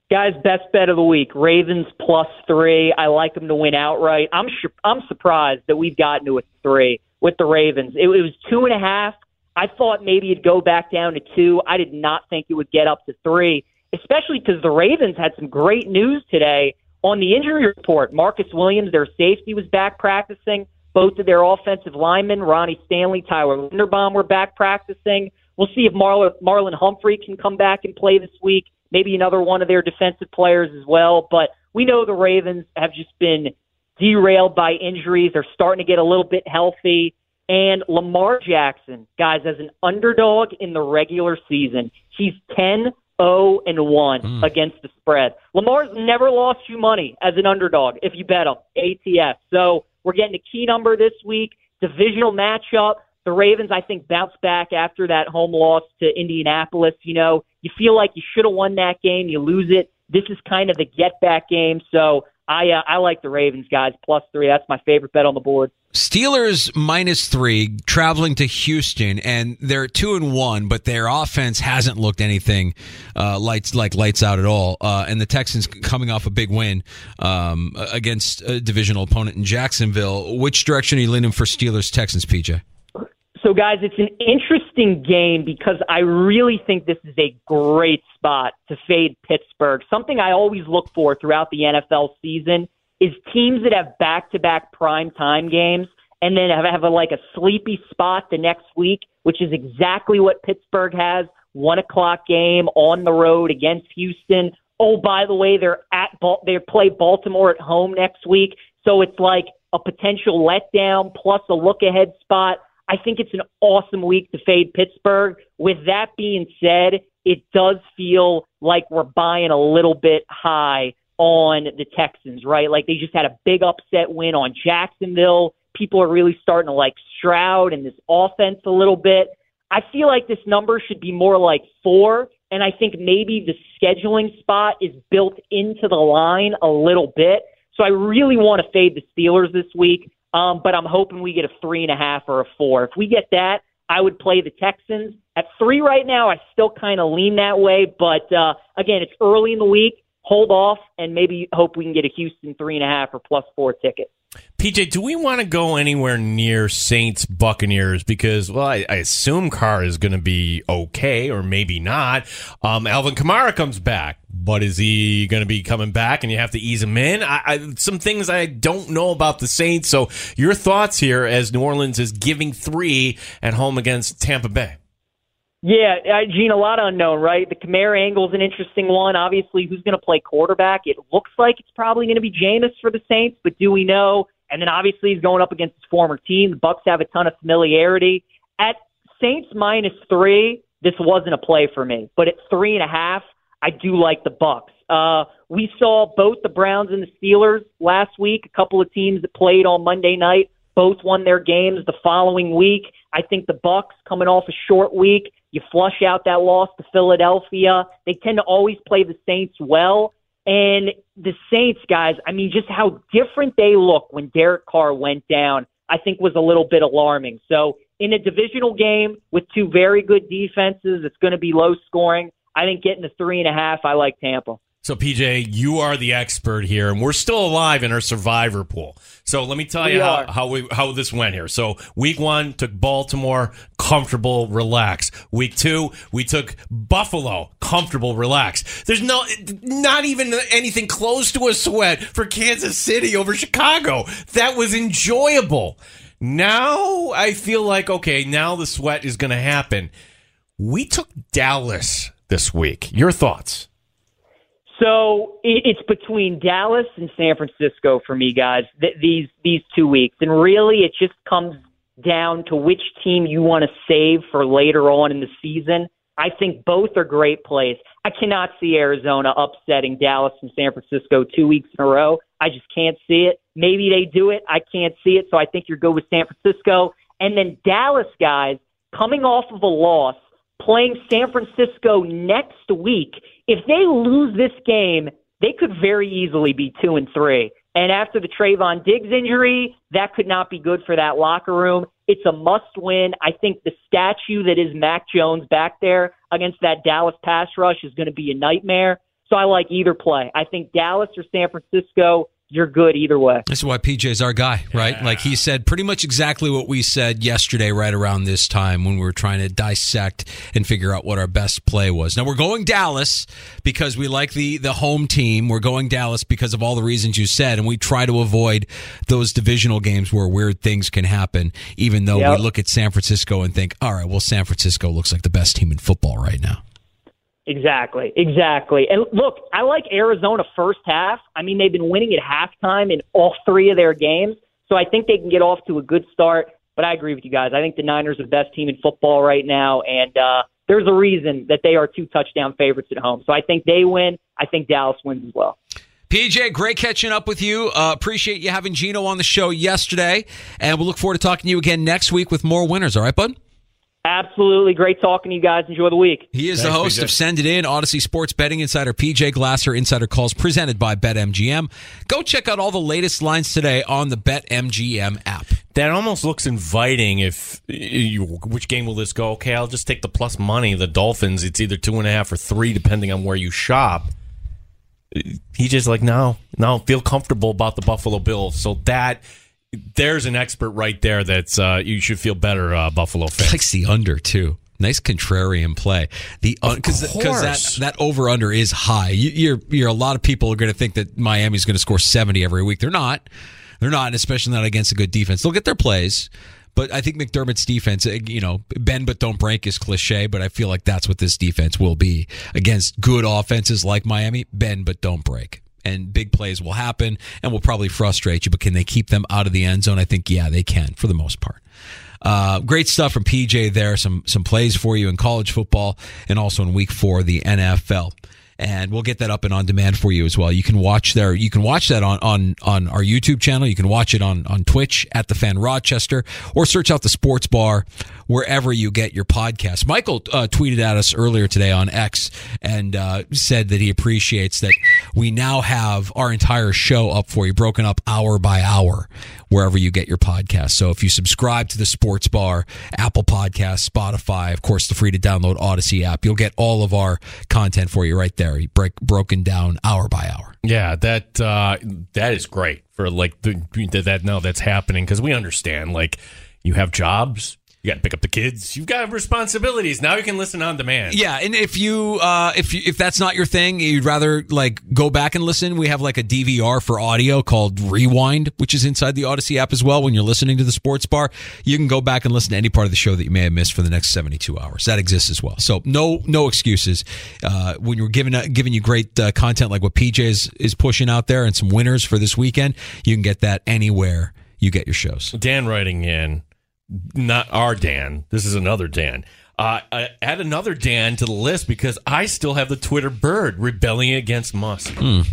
Guys, best bet of the week, Ravens plus three. I like them to win outright. I'm sure, I'm surprised that we've gotten to a three with the Ravens. It, it was two and a half. I thought maybe it'd go back down to two. I did not think it would get up to three, especially because the Ravens had some great news today on the injury report. Marcus Williams, their safety, was back practicing. Both of their offensive linemen, Ronnie Stanley, Tyler Linderbaum, were back practicing. We'll see if Marlon, Marlon Humphrey can come back and play this week. Maybe another one of their defensive players as well. But we know the Ravens have just been derailed by injuries. They're starting to get a little bit healthy. And Lamar Jackson, guys, as an underdog in the regular season, he's ten oh and one mm. against the spread. Lamar's never lost you money as an underdog if you bet him, A T F. So we're getting a key number this week, divisional matchup. The Ravens, I think, bounce back after that home loss to Indianapolis. You know, you feel like you should have won that game. You lose it. This is kind of the get-back game. So I uh, I like the Ravens, guys, plus three. That's my favorite bet on the board. Steelers minus three, traveling to Houston, and they're two and one, but their offense hasn't looked anything uh, lights like lights out at all. Uh, and the Texans coming off a big win um, against a divisional opponent in Jacksonville. Which direction are you leaning for Steelers-Texans, P J? So, guys, it's an interesting game because I really think this is a great spot to fade Pittsburgh. Something I always look for throughout the N F L season is teams that have back-to-back primetime games and then have, have a, like a sleepy spot the next week, which is exactly what Pittsburgh has. One o'clock game on the road against Houston. Oh, by the way, they're at Bal- they play Baltimore at home next week, so it's like a potential letdown plus a look-ahead spot. I think it's an awesome week to fade Pittsburgh. With that being said, it does feel like we're buying a little bit high on the Texans, right? Like they just had a big upset win on Jacksonville. People are really starting to like Stroud and this offense a little bit. I feel like this number should be more like four, and I think maybe the scheduling spot is built into the line a little bit. So I really want to fade the Steelers this week. Um, but I'm hoping we get a three and a half or a four. If we get that, I would play the Texans. At three right now, I still kind of lean that way. But, uh, again, it's early in the week. Hold off and maybe hope we can get a Houston three and a half or plus four ticket. P J, do we want to go anywhere near Saints Buccaneers? Because, well, I, I assume Carr is going to be okay or maybe not. Um, Alvin Kamara comes back, but is he going to be coming back and you have to ease him in? I, I, some things I don't know about the Saints. So your thoughts here as New Orleans is giving three at home against Tampa Bay. Yeah, I, Gene, a lot unknown, right? The Kamara angle is an interesting one. Obviously, who's going to play quarterback? It looks like it's probably going to be Jameis for the Saints, but do we know? And then obviously he's going up against his former team. The Bucks have a ton of familiarity. At Saints minus three, this wasn't a play for me, but at three and a half, I do like the Bucks. Uh, we saw both the Browns and the Steelers last week, a couple of teams that played on Monday night. both won their games the following week. I think the Bucks coming off a short week, you flush out that loss to Philadelphia. They tend to always play the Saints well. And the Saints, guys, I mean, just how different they look when Derek Carr went down, I think was a little bit alarming. So in a divisional game with two very good defenses, it's going to be low scoring. I think getting the three and a half, I like Tampa. So, P J, you are the expert here, and we're still alive in our survivor pool. So let me tell we you how, how we how this went here. So week one took Baltimore, comfortable, relax. Week two, we took Buffalo, comfortable, relax. There's no not even anything close to a sweat for Kansas City over Chicago. That was enjoyable. Now I feel like, okay, now the sweat is going to happen. We took Dallas this week. Your thoughts? So it's between Dallas and San Francisco for me, guys, th- these these two weeks. And really, it just comes down to which team you want to save for later on in the season. I think both are great plays. I cannot see Arizona upsetting Dallas and San Francisco two weeks in a row. I just can't see it. Maybe they do it. I can't see it. So I think you're good with San Francisco. And then Dallas, guys, coming off of a loss, playing San Francisco next week. If they lose this game, they could very easily be two and three. And after the Trayvon Diggs injury, that could not be good for that locker room. It's a must win. I think the statue that is Mac Jones back there against that Dallas pass rush is going to be a nightmare. So I like either play. I think Dallas or San Francisco, you're good either way. That's why P J's our guy, right? Yeah. Like he said pretty much exactly what we said yesterday right around this time when we were trying to dissect and figure out what our best play was. Now, we're going Dallas because we like the, the home team. We're going Dallas because of all the reasons you said, and we try to avoid those divisional games where weird things can happen, even though yep. we look at San Francisco and think, all right, well, San Francisco looks like the best team in football right now. Exactly, exactly. And look, I like Arizona first half. I mean, they've been winning at halftime in all three of their games, so I think they can get off to a good start. But I agree with you guys. I think the Niners are the best team in football right now, and uh, there's a reason that they are two touchdown favorites at home. So I think they win. I think Dallas wins as well. P J, great catching up with you. Uh, appreciate you having Gino on the show yesterday, and we'll look forward to talking to you again next week with more winners. All right, bud? Absolutely. Great talking to you guys. Enjoy the week. He is Thanks, the host P J. Of Send It In, Odyssey Sports Betting Insider, P J Glasser, Insider Calls, presented by BetMGM. Go check out all the latest lines today on the BetMGM app. That almost looks inviting. If you, which game will this go? Okay, I'll just take the plus money, the Dolphins. It's either two and a half or three, depending on where you shop. He just like, no, no, feel comfortable about the Buffalo Bills. So that... There's an expert right there that's uh, you should feel better, uh, Buffalo fans. Likes the under, too. Nice contrarian play. The because uh, that, that over under is high. You, you're you're a lot of people are going to think that Miami's going to score seventy every week. They're not. They're not, and especially not against a good defense. They'll get their plays. But I think McDermott's defense, you know, bend but don't break is cliche, but I feel like that's what this defense will be against good offenses like Miami. Bend but don't break. And big plays will happen and will probably frustrate you, but can they keep them out of the end zone? I think, yeah, they can for the most part. Uh, great stuff from P J there. Some some plays for you in college football and also in week four, the N F L. And we'll get that up and on demand for you as well. You can watch there. You can watch that on, on, on our YouTube channel. You can watch it on, on Twitch at The Fan Rochester, or search out The Sports Bar wherever you get your podcast. Michael uh, tweeted at us earlier today on X and uh, said that he appreciates that we now have our entire show up for you, broken up hour by hour, wherever you get your podcast. So if you subscribe to The Sports Bar, Apple Podcasts, Spotify, of course, the free-to-download Odyssey app, you'll get all of our content for you right there. Break, broken down hour by hour. Yeah, that uh, that is great for like the, that. No, that's happening because we understand. Like, you have jobs, you got to pick up the kids, you've got responsibilities. Now you can listen on demand. Yeah, and if you uh, if you, if that's not your thing, you'd rather like go back and listen. We have like a D V R for audio called Rewind, which is inside the Odyssey app as well. When you're listening to The Sports Bar, you can go back and listen to any part of the show that you may have missed for the next seventy-two hours. That exists as well. So no no excuses uh, when you're giving uh, giving you great uh, content like what P J is, is pushing out there and some winners for this weekend. You can get that anywhere you get your shows. Dan writing in. Not our Dan. This is another Dan. Uh, I add another Dan to the list because I still have the Twitter bird rebelling against Musk. Mm.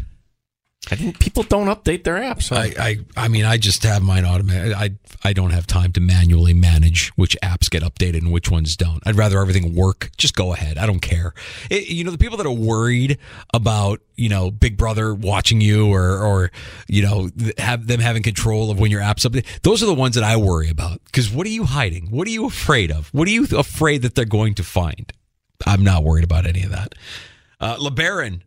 I think people don't update their apps. Huh? I, I, I mean, I just have mine automatic. I, I don't have time to manually manage which apps get updated and which ones don't. I'd rather everything work. Just go ahead. I don't care. It, you know, the people that are worried about, you know, Big Brother watching you or, or you know, have them having control of when your app's updated. Those are the ones that I worry about. Because what are you hiding? What are you afraid of? What are you afraid that they're going to find? I'm not worried about any of that. Uh, LeBaron.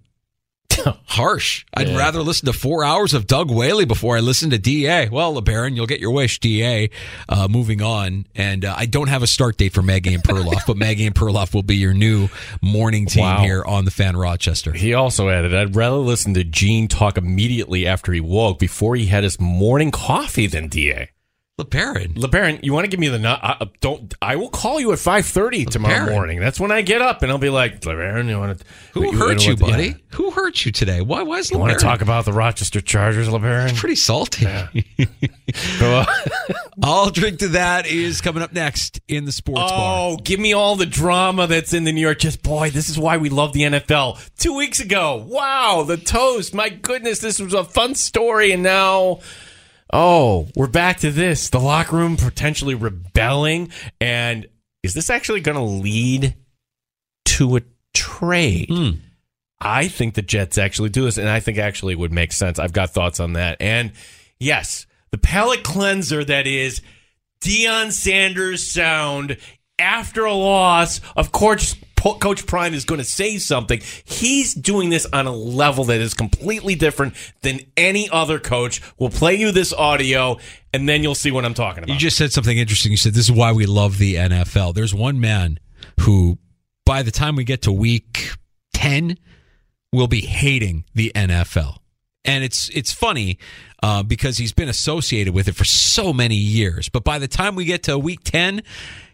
Harsh. I'd yeah. rather listen to four hours of Doug Whaley before I listen to D A. Well, LeBaron, you'll get your wish, D A. Uh, moving on. And uh, I don't have a start date for Maggie and Perloff, but Maggie and Perloff will be your new morning team wow. here on the Fan Rochester. He also added, I'd rather listen to Gene talk immediately after he woke before he had his morning coffee than D A. LeBaron. LeBaron, you want to give me the... Uh, don't. I will call you at five thirty tomorrow morning. That's when I get up, and I'll be like, LeBaron, you want to... Who you, hurt you, buddy? Yeah. Who hurt you today? Why was LeBaron... You want to talk about the Rochester Chargers, LeBaron? It's pretty salty. Yeah. I'll drink to that is coming up next in the sports oh, bar. Oh, give me all the drama that's in the New York... Just, boy, this is why we love the N F L. Two weeks ago, wow, the toast. My goodness, this was a fun story, and now... Oh, we're back to this. The locker room potentially rebelling. And is this actually going to lead to a trade? Mm. I think the Jets actually do this, and I think actually it would make sense. I've got thoughts on that. And, yes, the palate cleanser that is Deion Sanders sound after a loss. Of course, Coach Prime is going to say something. He's doing this on a level that is completely different than any other coach. We'll play you this audio, and then you'll see what I'm talking about. You just said something interesting. You said, this is why we love the N F L. There's one man who, by the time we get to week ten, will be hating the N F L. And it's it's funny uh, because he's been associated with it for so many years. But by the time we get to week ten...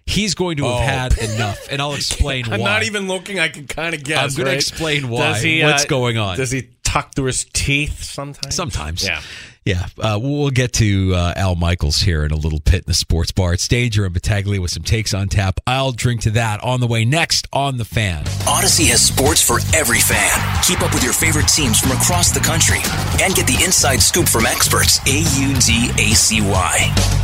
He's going to have oh. had enough, and I'll explain I'm why. I'm not even looking. I can kind of guess. I'm going right? to explain why. He, what's uh, going on? Does he tuck through his teeth sometimes? Sometimes. Yeah. Yeah. Uh, we'll get to uh, Al Michaels here in a little bit in the sports bar. It's Danger and Battaglia with some takes on tap. I'll drink to that on the way next on The Fan. Odyssey has sports for every fan. Keep up with your favorite teams from across the country and get the inside scoop from experts. A U D A C Y.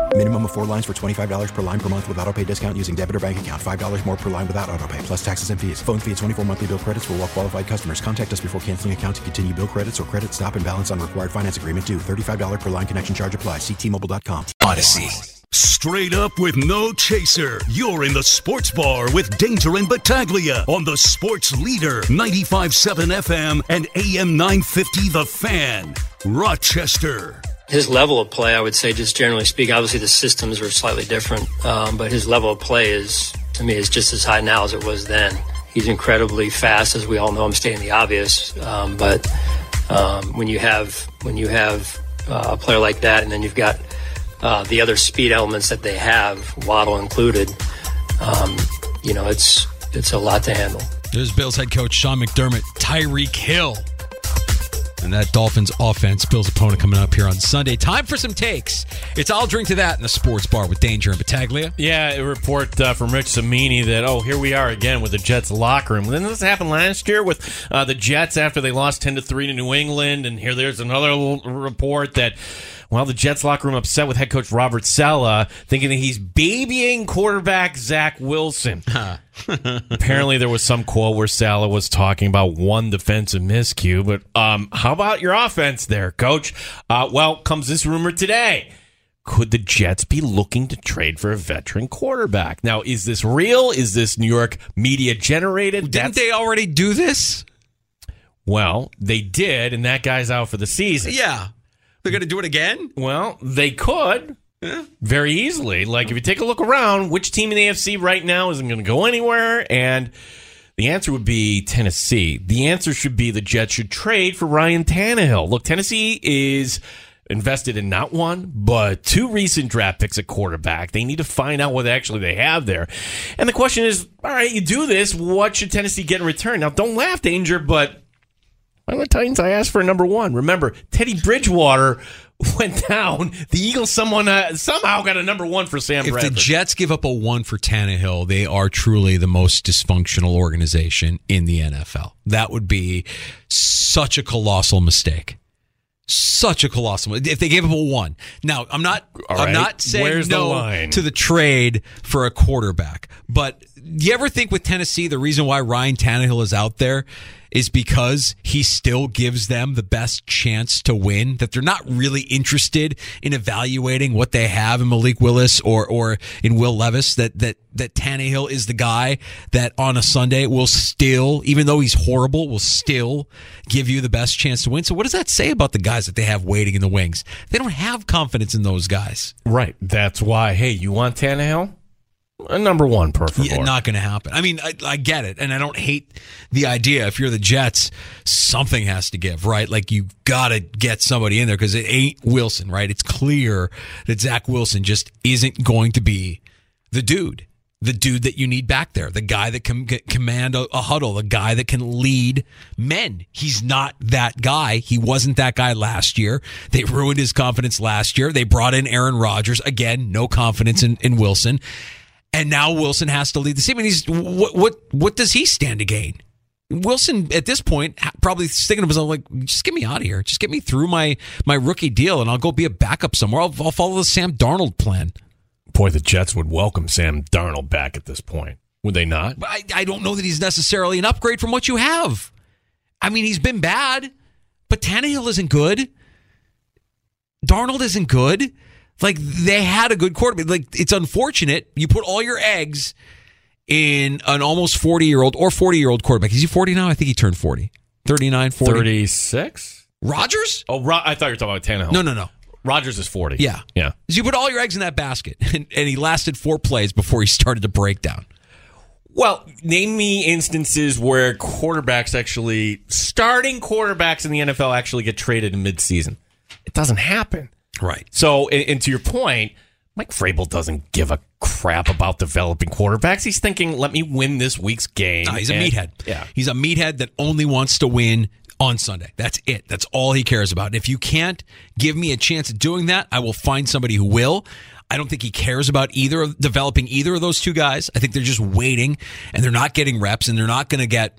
Minimum of four lines for twenty-five dollars per line per month with autopay discount using debit or bank account. five dollars more per line without autopay, plus taxes and fees. Phone fee at twenty-four monthly bill credits for well qualified customers. Contact us before canceling account to continue bill credits or credit stop and balance on required finance agreement due. thirty-five dollars per line connection charge applies. See T Mobile dot com. Odyssey. Straight up with no chaser. You're in the sports bar with Danger and Battaglia on the sports leader, ninety-five point seven F M and A M nine fifty The Fan, Rochester. His level of play, I would say, just generally speaking, obviously the systems were slightly different, um, but his level of play is, to me, is just as high now as it was then. He's incredibly fast, as we all know. I'm stating the obvious, um, but um, when you have when you have uh, a player like that, and then you've got uh, the other speed elements that they have, Waddle included, um, you know, it's it's a lot to handle. There's Bills head coach Sean McDermott, Tyreek Hill. And that Dolphins offense, Bill's opponent, coming up here on Sunday. Time for some takes. It's I'll drink to that in the sports bar with Danger and Battaglia. Yeah, a report uh, from Rich Cimini that, oh, here we are again with the Jets locker room. Didn't this happen last year with uh, the Jets after they lost ten to three to New England? And here there's another little report that... Well, the Jets locker room upset with head coach Robert Sala, thinking that he's babying quarterback Zach Wilson. Huh. Apparently, there was some quote where Sala was talking about one defensive miscue, but um, how about your offense there, coach? Uh, well, comes this rumor today. Could the Jets be looking to trade for a veteran quarterback? Now, is this real? Is this New York media generated? Didn't That's- they already do this? Well, they did, and that guy's out for the season. Yeah. They're going to do it again? Well, they could yeah. very easily. Like, if you take a look around, which team in the A F C right now isn't going to go anywhere? And the answer would be Tennessee. The answer should be the Jets should trade for Ryan Tannehill. Look, Tennessee is invested in not one, but two recent draft picks at quarterback. They need to find out what actually they have there. And the question is, all right, you do this. What should Tennessee get in return? Now, don't laugh, Danger, but... I'm the Titans. I asked for a number one. Remember, Teddy Bridgewater went down. The Eagles someone uh, somehow got a number one for Sam Bradford. If the Jets give up a one for Tannehill, they are truly the most dysfunctional organization in the N F L. That would be such a colossal mistake. Such a colossal mistake. If they gave up a one. Now, I'm not, right. I'm not saying Where's no the line? to the trade for a quarterback. But you ever think with Tennessee, the reason why Ryan Tannehill is out there is because he still gives them the best chance to win, that they're not really interested in evaluating what they have in Malik Willis or or in Will Levis, that that that Tannehill is the guy that on a Sunday will still, even though he's horrible, will still give you the best chance to win. So what does that say about the guys that they have waiting in the wings? They don't have confidence in those guys. Right. That's why, hey, you want Tannehill? A number one, per favor. Yeah, not going to happen. I mean, I, I get it, and I don't hate the idea. If you're the Jets, something has to give, right? Like, you got to get somebody in there because it ain't Wilson, right? It's clear that Zach Wilson just isn't going to be the dude, the dude that you need back there, the guy that can command a, a huddle, the guy that can lead men. He's not that guy. He wasn't that guy last year. They ruined his confidence last year. They brought in Aaron Rodgers. Again, no confidence in, in Wilson. And now Wilson has to lead the team. And he's what? What? What does he stand to gain? Wilson at this point probably thinking of himself like, just get me out of here. Just get me through my my rookie deal, and I'll go be a backup somewhere. I'll, I'll follow the Sam Darnold plan. Boy, the Jets would welcome Sam Darnold back at this point, would they not? I, I don't know that he's necessarily an upgrade from what you have. I mean, he's been bad, but Tannehill isn't good. Darnold isn't good. Like, they had a good quarterback. Like, it's unfortunate. You put all your eggs in an almost forty-year-old or forty-year-old quarterback. Is he forty now? I think he turned forty. thirty-nine, forty thirty-six? Rodgers? Oh, Ro- I thought you were talking about Tannehill. No, no, no. Rodgers is forty. Yeah. Yeah. So you put all your eggs in that basket, and, and he lasted four plays before he started to break down. Well, name me instances where quarterbacks actually, starting quarterbacks in the N F L actually get traded in midseason. It doesn't happen. Right. So, and to your point, Mike Vrabel doesn't give a crap about developing quarterbacks. He's thinking, let me win this week's game. No, he's a and, meathead. Yeah. He's a meathead that only wants to win on Sunday. That's it. That's all he cares about. And if you can't give me a chance at doing that, I will find somebody who will. I don't think he cares about either of developing either of those two guys. I think they're just waiting, and they're not getting reps, and they're not going to get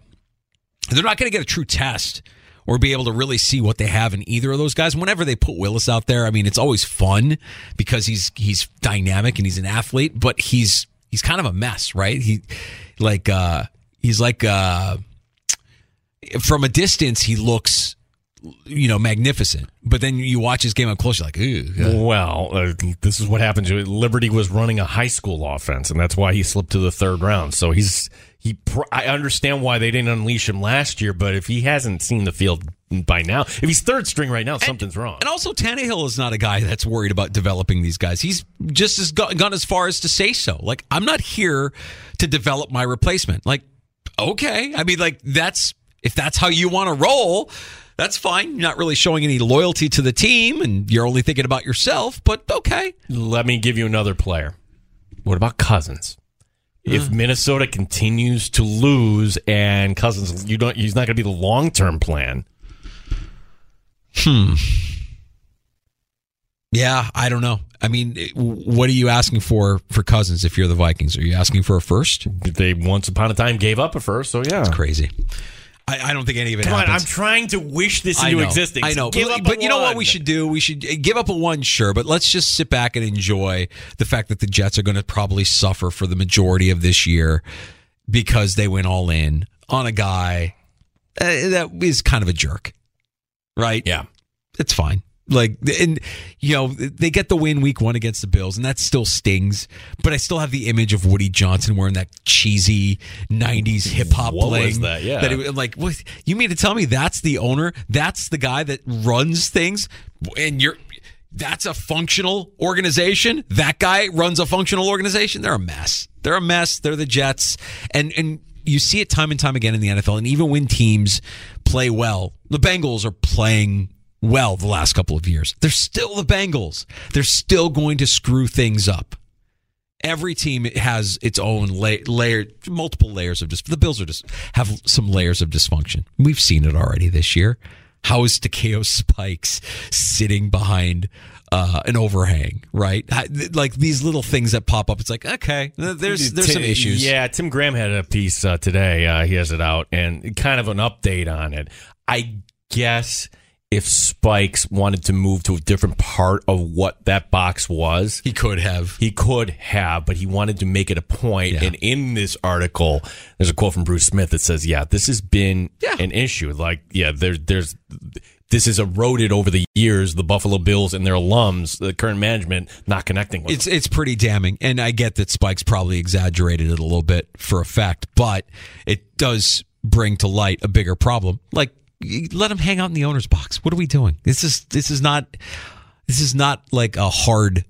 they're not going to get a true test or be able to really see what they have in either of those guys. Whenever they put Willis out there, I mean, it's always fun because he's he's dynamic and he's an athlete, but he's he's kind of a mess, right? He like uh, he's like uh, from a distance he looks, you know, magnificent, but then you watch his game up close, you're like, ooh. Uh. Well, uh, this is what happened to it. Liberty was running a high school offense, and that's why he slipped to the third round. So he's. He, I understand why they didn't unleash him last year, but if he hasn't seen the field by now, if he's third string right now, something's and, wrong. And also, Tannehill is not a guy that's worried about developing these guys. He's just as gone as far as to say so. Like, I'm not here to develop my replacement. Like, okay. I mean, like, that's if that's how you want to roll, that's fine. You're not really showing any loyalty to the team, and you're only thinking about yourself, but okay. Let me give you another player. What about Cousins? If Minnesota continues to lose and Cousins, you don't, he's not going to be the long-term plan. Hmm. Yeah, I don't know. I mean, what are you asking for for Cousins if you're the Vikings? Are you asking for a first? They once upon a time gave up a first, so yeah. It's crazy. I, I don't think any of it Come happens. Come on, I'm trying to wish this into I know, existence. I know, give but, up but you know what we should do? We should give up a one, sure, but let's just sit back and enjoy the fact that the Jets are going to probably suffer for the majority of this year because they went all in on a guy that is kind of a jerk, right? Yeah. It's fine. Like, and you know, they get the win week one against the Bills, and that still stings. But I still have the image of Woody Johnson wearing that cheesy nineties hip hop bling. What was that? Yeah. That it, I'm like, what, you mean to tell me that's the owner? That's the guy that runs things? And you're, that's a functional organization? That guy runs a functional organization? They're a mess. They're a mess. They're the Jets. And, and, you see it time and time again in the N F L. And even when teams play well, the Bengals are playing well the last couple of years. They're still the Bengals. They're still going to screw things up. Every team has its own la- layer, multiple layers of just. The Bills are just have some layers of dysfunction. We've seen it already this year. How is Takeo Spikes sitting behind uh, an overhang, right? Like these little things that pop up. It's like, okay, there's there's some issues. Yeah, Tim Graham had a piece uh, today. Uh, he has it out and kind of an update on it. I guess if Spikes wanted to move to a different part of what that box was, he could have. He could have, but he wanted to make it a point. Yeah. And in this article, there's a quote from Bruce Smith that says, yeah, this has been yeah. an issue. Like, yeah, there, there's this is eroded over the years, the Buffalo Bills and their alums, the current management not connecting with it's, them. It's pretty damning. And I get that Spikes probably exaggerated it a little bit for effect, but it does bring to light a bigger problem. Like, let him hang out in the owner's box. What are we doing? This is this is not this is not like a hard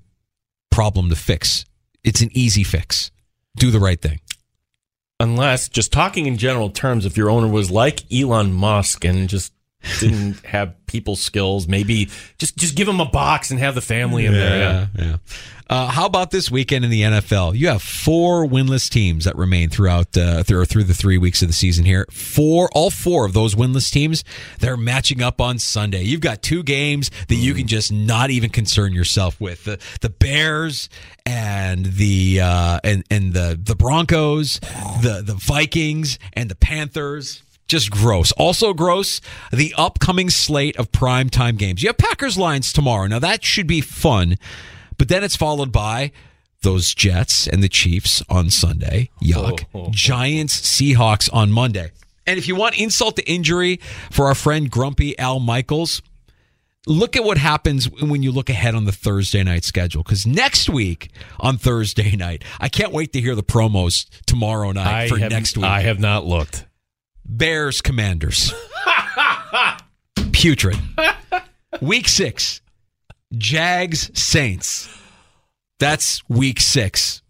problem to fix. It's an easy fix. Do the right thing. Unless, just talking in general terms, if your owner was like Elon Musk and just didn't have people skills, maybe just, just give him a box and have the family in yeah, there. Yeah, yeah. Uh, how about this weekend in the N F L? You have four winless teams that remain throughout uh, through, through the three weeks of the season here. Four, all four of those winless teams, they're matching up on Sunday. You've got two games that you can just not even concern yourself with. The, the Bears and the uh, and and the the Broncos, the the Vikings and the Panthers. Just gross. Also gross, the upcoming slate of primetime games. You have Packers Lions tomorrow. Now, that should be fun. But then it's followed by those Jets and the Chiefs on Sunday. Yuck. Oh, oh, oh. Giants, Seahawks on Monday. And if you want insult to injury for our friend Grumpy Al Michaels, look at what happens when you look ahead on the Thursday night schedule. Because next week on Thursday night, I can't wait to hear the promos tomorrow night I for have, next week. I have not looked. Bears Commanders. Putrid. Week six. Jags Saints. That's week six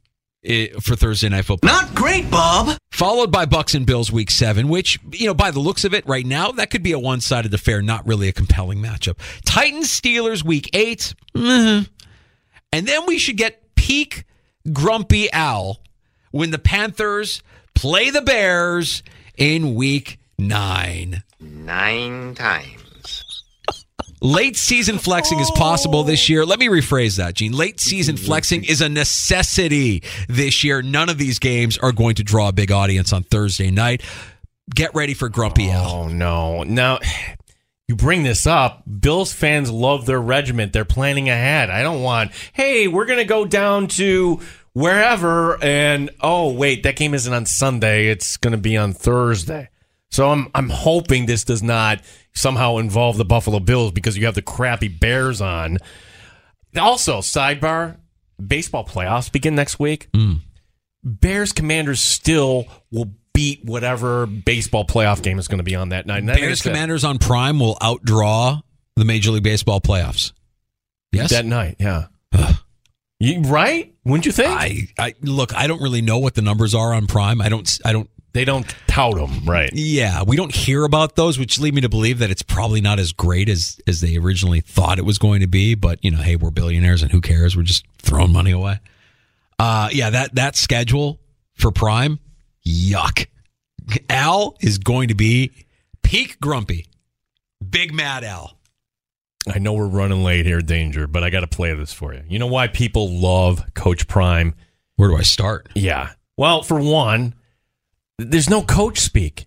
for Thursday Night Football. Not great, Bob. Followed by Bucks and Bills week seven, which, you know, by the looks of it right now, that could be a one-sided affair, not really a compelling matchup. Titans Steelers week eight. Mm-hmm. And then we should get peak Grumpy Al when the Panthers play the Bears in week nine. Nine times. Late season flexing is possible this year. Let me rephrase that, Gene. Late season flexing is a necessity this year. None of these games are going to draw a big audience on Thursday night. Get ready for Grumpy Al. Oh, no. Now, you bring this up. Bills fans love their regiment. They're planning ahead. I don't want, hey, we're going to go down to wherever, and oh wait, that game isn't on Sunday. It's going to be on Thursday. So I'm I'm hoping this does not somehow involve the Buffalo Bills because you have the crappy Bears on. Also, sidebar: baseball playoffs begin next week. Mm. Bears Commanders still will beat whatever baseball playoff game is going to be on that night. That Bears Commanders on Prime will outdraw the Major League Baseball playoffs. Yes, that night. Yeah. You, right? Wouldn't you think? I, I look. I don't really know what the numbers are on Prime. I don't. I don't. They don't tout them, right? Yeah, we don't hear about those, which lead me to believe that it's probably not as great as as they originally thought it was going to be. But you know, hey, we're billionaires, and who cares? We're just throwing money away. Uh, yeah, that that schedule for Prime, yuck. Al is going to be peak grumpy, big mad Al. I know we're running late here, Danger, but I got to play this for you. You know why people love Coach Prime? Where do I start? Yeah. Well, for one, there's no coach speak.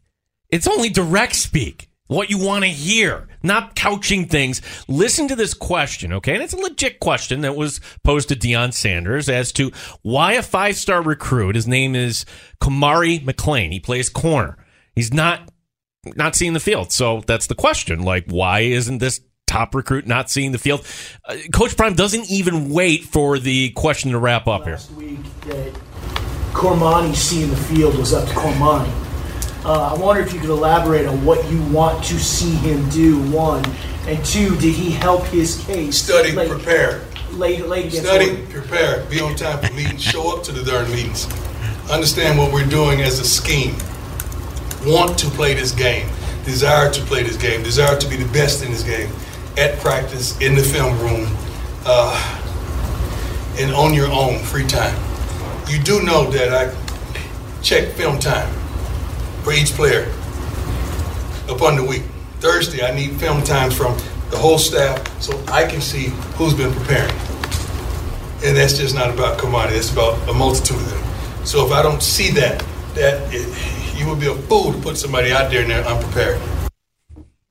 It's only direct speak, what you want to hear, not couching things. Listen to this question, okay? And it's a legit question that was posed to Deion Sanders as to why a five-star recruit, his name is Cormani McClain. He plays corner. He's not, not seeing the field. So that's the question. Like, why isn't this top recruit not seeing the field? Uh, Coach Prime doesn't even wait for the question to wrap up last here. Last week that Cormani seeing the field was up to Cormani. Uh, I wonder if you could elaborate on what you want to see him do, one. And two, did he help his case? Study, late, prepare. Late, late Study, forward. prepare. Be on time for meetings. Show up to the darn meetings. Understand what we're doing as a scheme. Want to play this game. Desire to play this game. Desire to be the best in this game. At practice, in the film room, uh, and on your own free time. You do know that I check film time for each player upon the week. Thursday, I need film times from the whole staff so I can see who's been preparing. And that's just not about Cormani. That's about a multitude of them. So if I don't see that, that it, you would be a fool to put somebody out there and they're unprepared.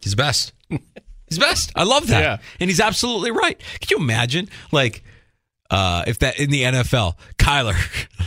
He's the best. He's the best. I love that. Yeah. And he's absolutely right. Could you imagine, like, uh, if that in the N F L, Kyler,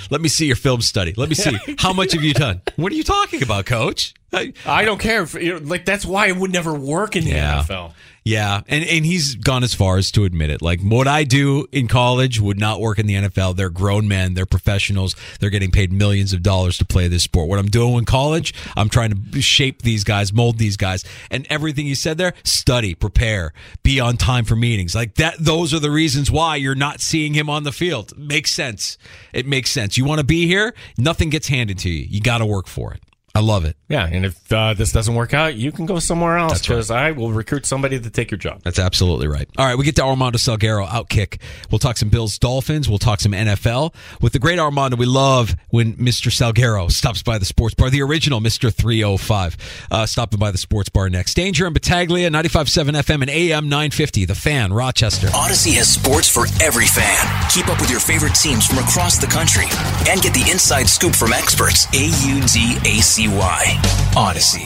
let me see your film study. Let me see. How much have you done? What are you talking about, coach? I, I don't care. If, you know, like, that's why it would never work in the yeah. N F L. Yeah, and, and he's gone as far as to admit it. Like, what I do in college would not work in the N F L. They're grown men. They're professionals. They're getting paid millions of dollars to play this sport. What I'm doing in college, I'm trying to shape these guys, mold these guys. And everything he said there, study, prepare, be on time for meetings. Like, that. Those are the reasons why you're not seeing him on the field. Makes sense. It makes sense. You want to be here? Nothing gets handed to you. You got to work for it. I love it. Yeah, and if uh, this doesn't work out, you can go somewhere else because right. I will recruit somebody to take your job. That's absolutely right. All right, we get to Armando Salguero, Outkick. We'll talk some Bills, Dolphins. We'll talk some N F L. With the great Armando, we love when Mister Salguero stops by the sports bar, the original Mister three oh five, uh, stopping by the sports bar next. Danger and Battaglia, ninety-five point seven F M and A M nine fifty, The Fan, Rochester. Odyssey has sports for every fan. Keep up with your favorite teams from across the country and get the inside scoop from experts. A U D A C Why Odyssey.